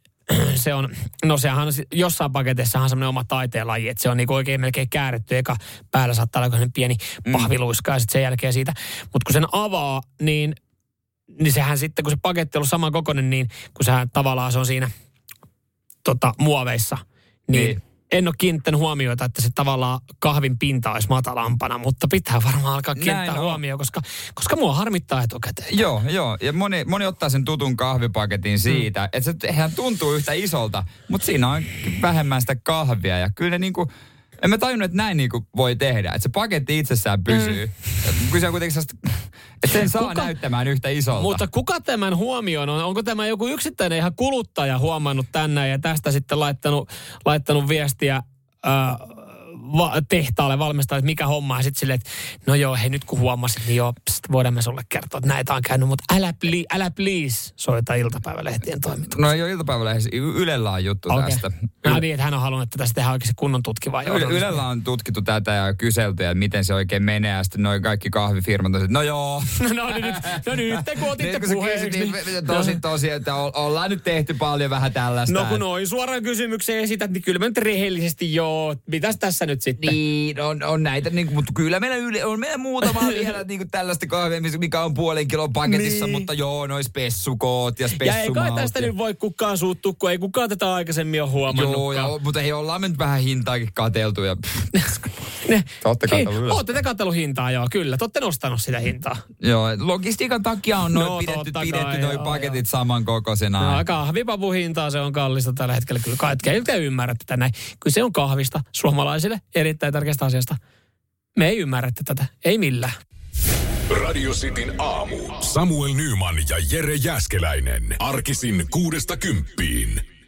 se on, no sehän on, jossain paketissa on semmoinen oma taiteenlaji, että se on niinku oikein melkein kääretty. Eka päällä saattaa olla pieni pahviluiska ja sitten sen jälkeen siitä. Mutta kun sen avaa, niin, niin sehän sitten, kun se paketti on ollut samankokoinen, niin kun sehän tavallaan se on siinä tota, muoveissa, niin, niin en ole kiinnittänyt huomiota, että se tavallaan kahvin pinta olisi matalampana, mutta pitää varmaan alkaa kiinnittää huomioon, koska, koska mua harmittaa etukäteen. Joo, joo. Ja moni, moni ottaa sen tutun kahvipaketin siitä, mm. että se eihän tuntuu yhtä isolta, mutta siinä on vähemmän sitä kahvia. Ja kyllä ne niinku, en mä tajunnut, että näin niinku voi tehdä, että se paketti itsessään pysyy. Mm. Kyllä se on kuitenkin sen saa kuka, näyttämään yhtä isolta. Mutta kuka tämän huomioon on? Onko tämä joku yksittäinen ihan kuluttaja huomannut tänne ja tästä sitten laittanut, laittanut viestiä Äh, Va- tehtaalle valmistaa, että mikä homma, ja sitten silleen, että no joo, hei nyt kun huomasit, niin joo, pst, voidaan me sulle kertoa, että näitä on käynyt, mutta älä, pli- älä please soita iltapäivälehtien toimituksessa. No ei ole iltapäivälehdessä, Ylellä on juttu okay. tästä. No Yl- niin, että hän on halunnut, että tästä tehdään oikeasti kunnon tutkivaa. Yl- Ylellä on tutkittu tätä ja kyselty, ja miten se oikein menee, ja sitten noin kaikki kahvifirmat on, että no joo. no nyt, no nyt, te kun otitte puheeksi. Niin, niin, tosi, tosi, että o- ollaan nyt tehty paljon vähän tällaista. No kun noin suoraan kysymykseen esität, niin kyllä me nyt rehellisesti joo, mitäs tässä nyt sitten. Niin, on, on näitä, niin, mutta kyllä meillä yle, on meillä muutama vielä niin tällaista kahvia, mikä on puolen kilon paketissa, niin. Mutta joo, nois spessukoot ja spessumaut. Ja ei kai tästä nyt voi kukaan suuttua, kun ei kukaan tätä aikaisemmin ole huomannutkaan. Joo, ja, mutta hei, ollaan nyt vähän hintaakin katseltu ja... Ne, ootte te katsellut hintaa, joo, kyllä. Te ootte nostanut sitä hintaa. Joo, logistiikan takia on noin no, pidetty, pidetty kai, noi joo, paketit joo. samankokoisena. No, kahvipapu hintaa, se on kallista tällä hetkellä. Kyllä kaikkea, jotka ymmärrätte tätä näin. Kyllä se on kahvista suomalaisille erittäin tärkeästä asiasta. Me ei ymmärrätte tätä, ei millään. Radio Cityn aamu. Samuel Nyyman ja Jere Jääskeläinen. Arkisin kuudesta kymppiin.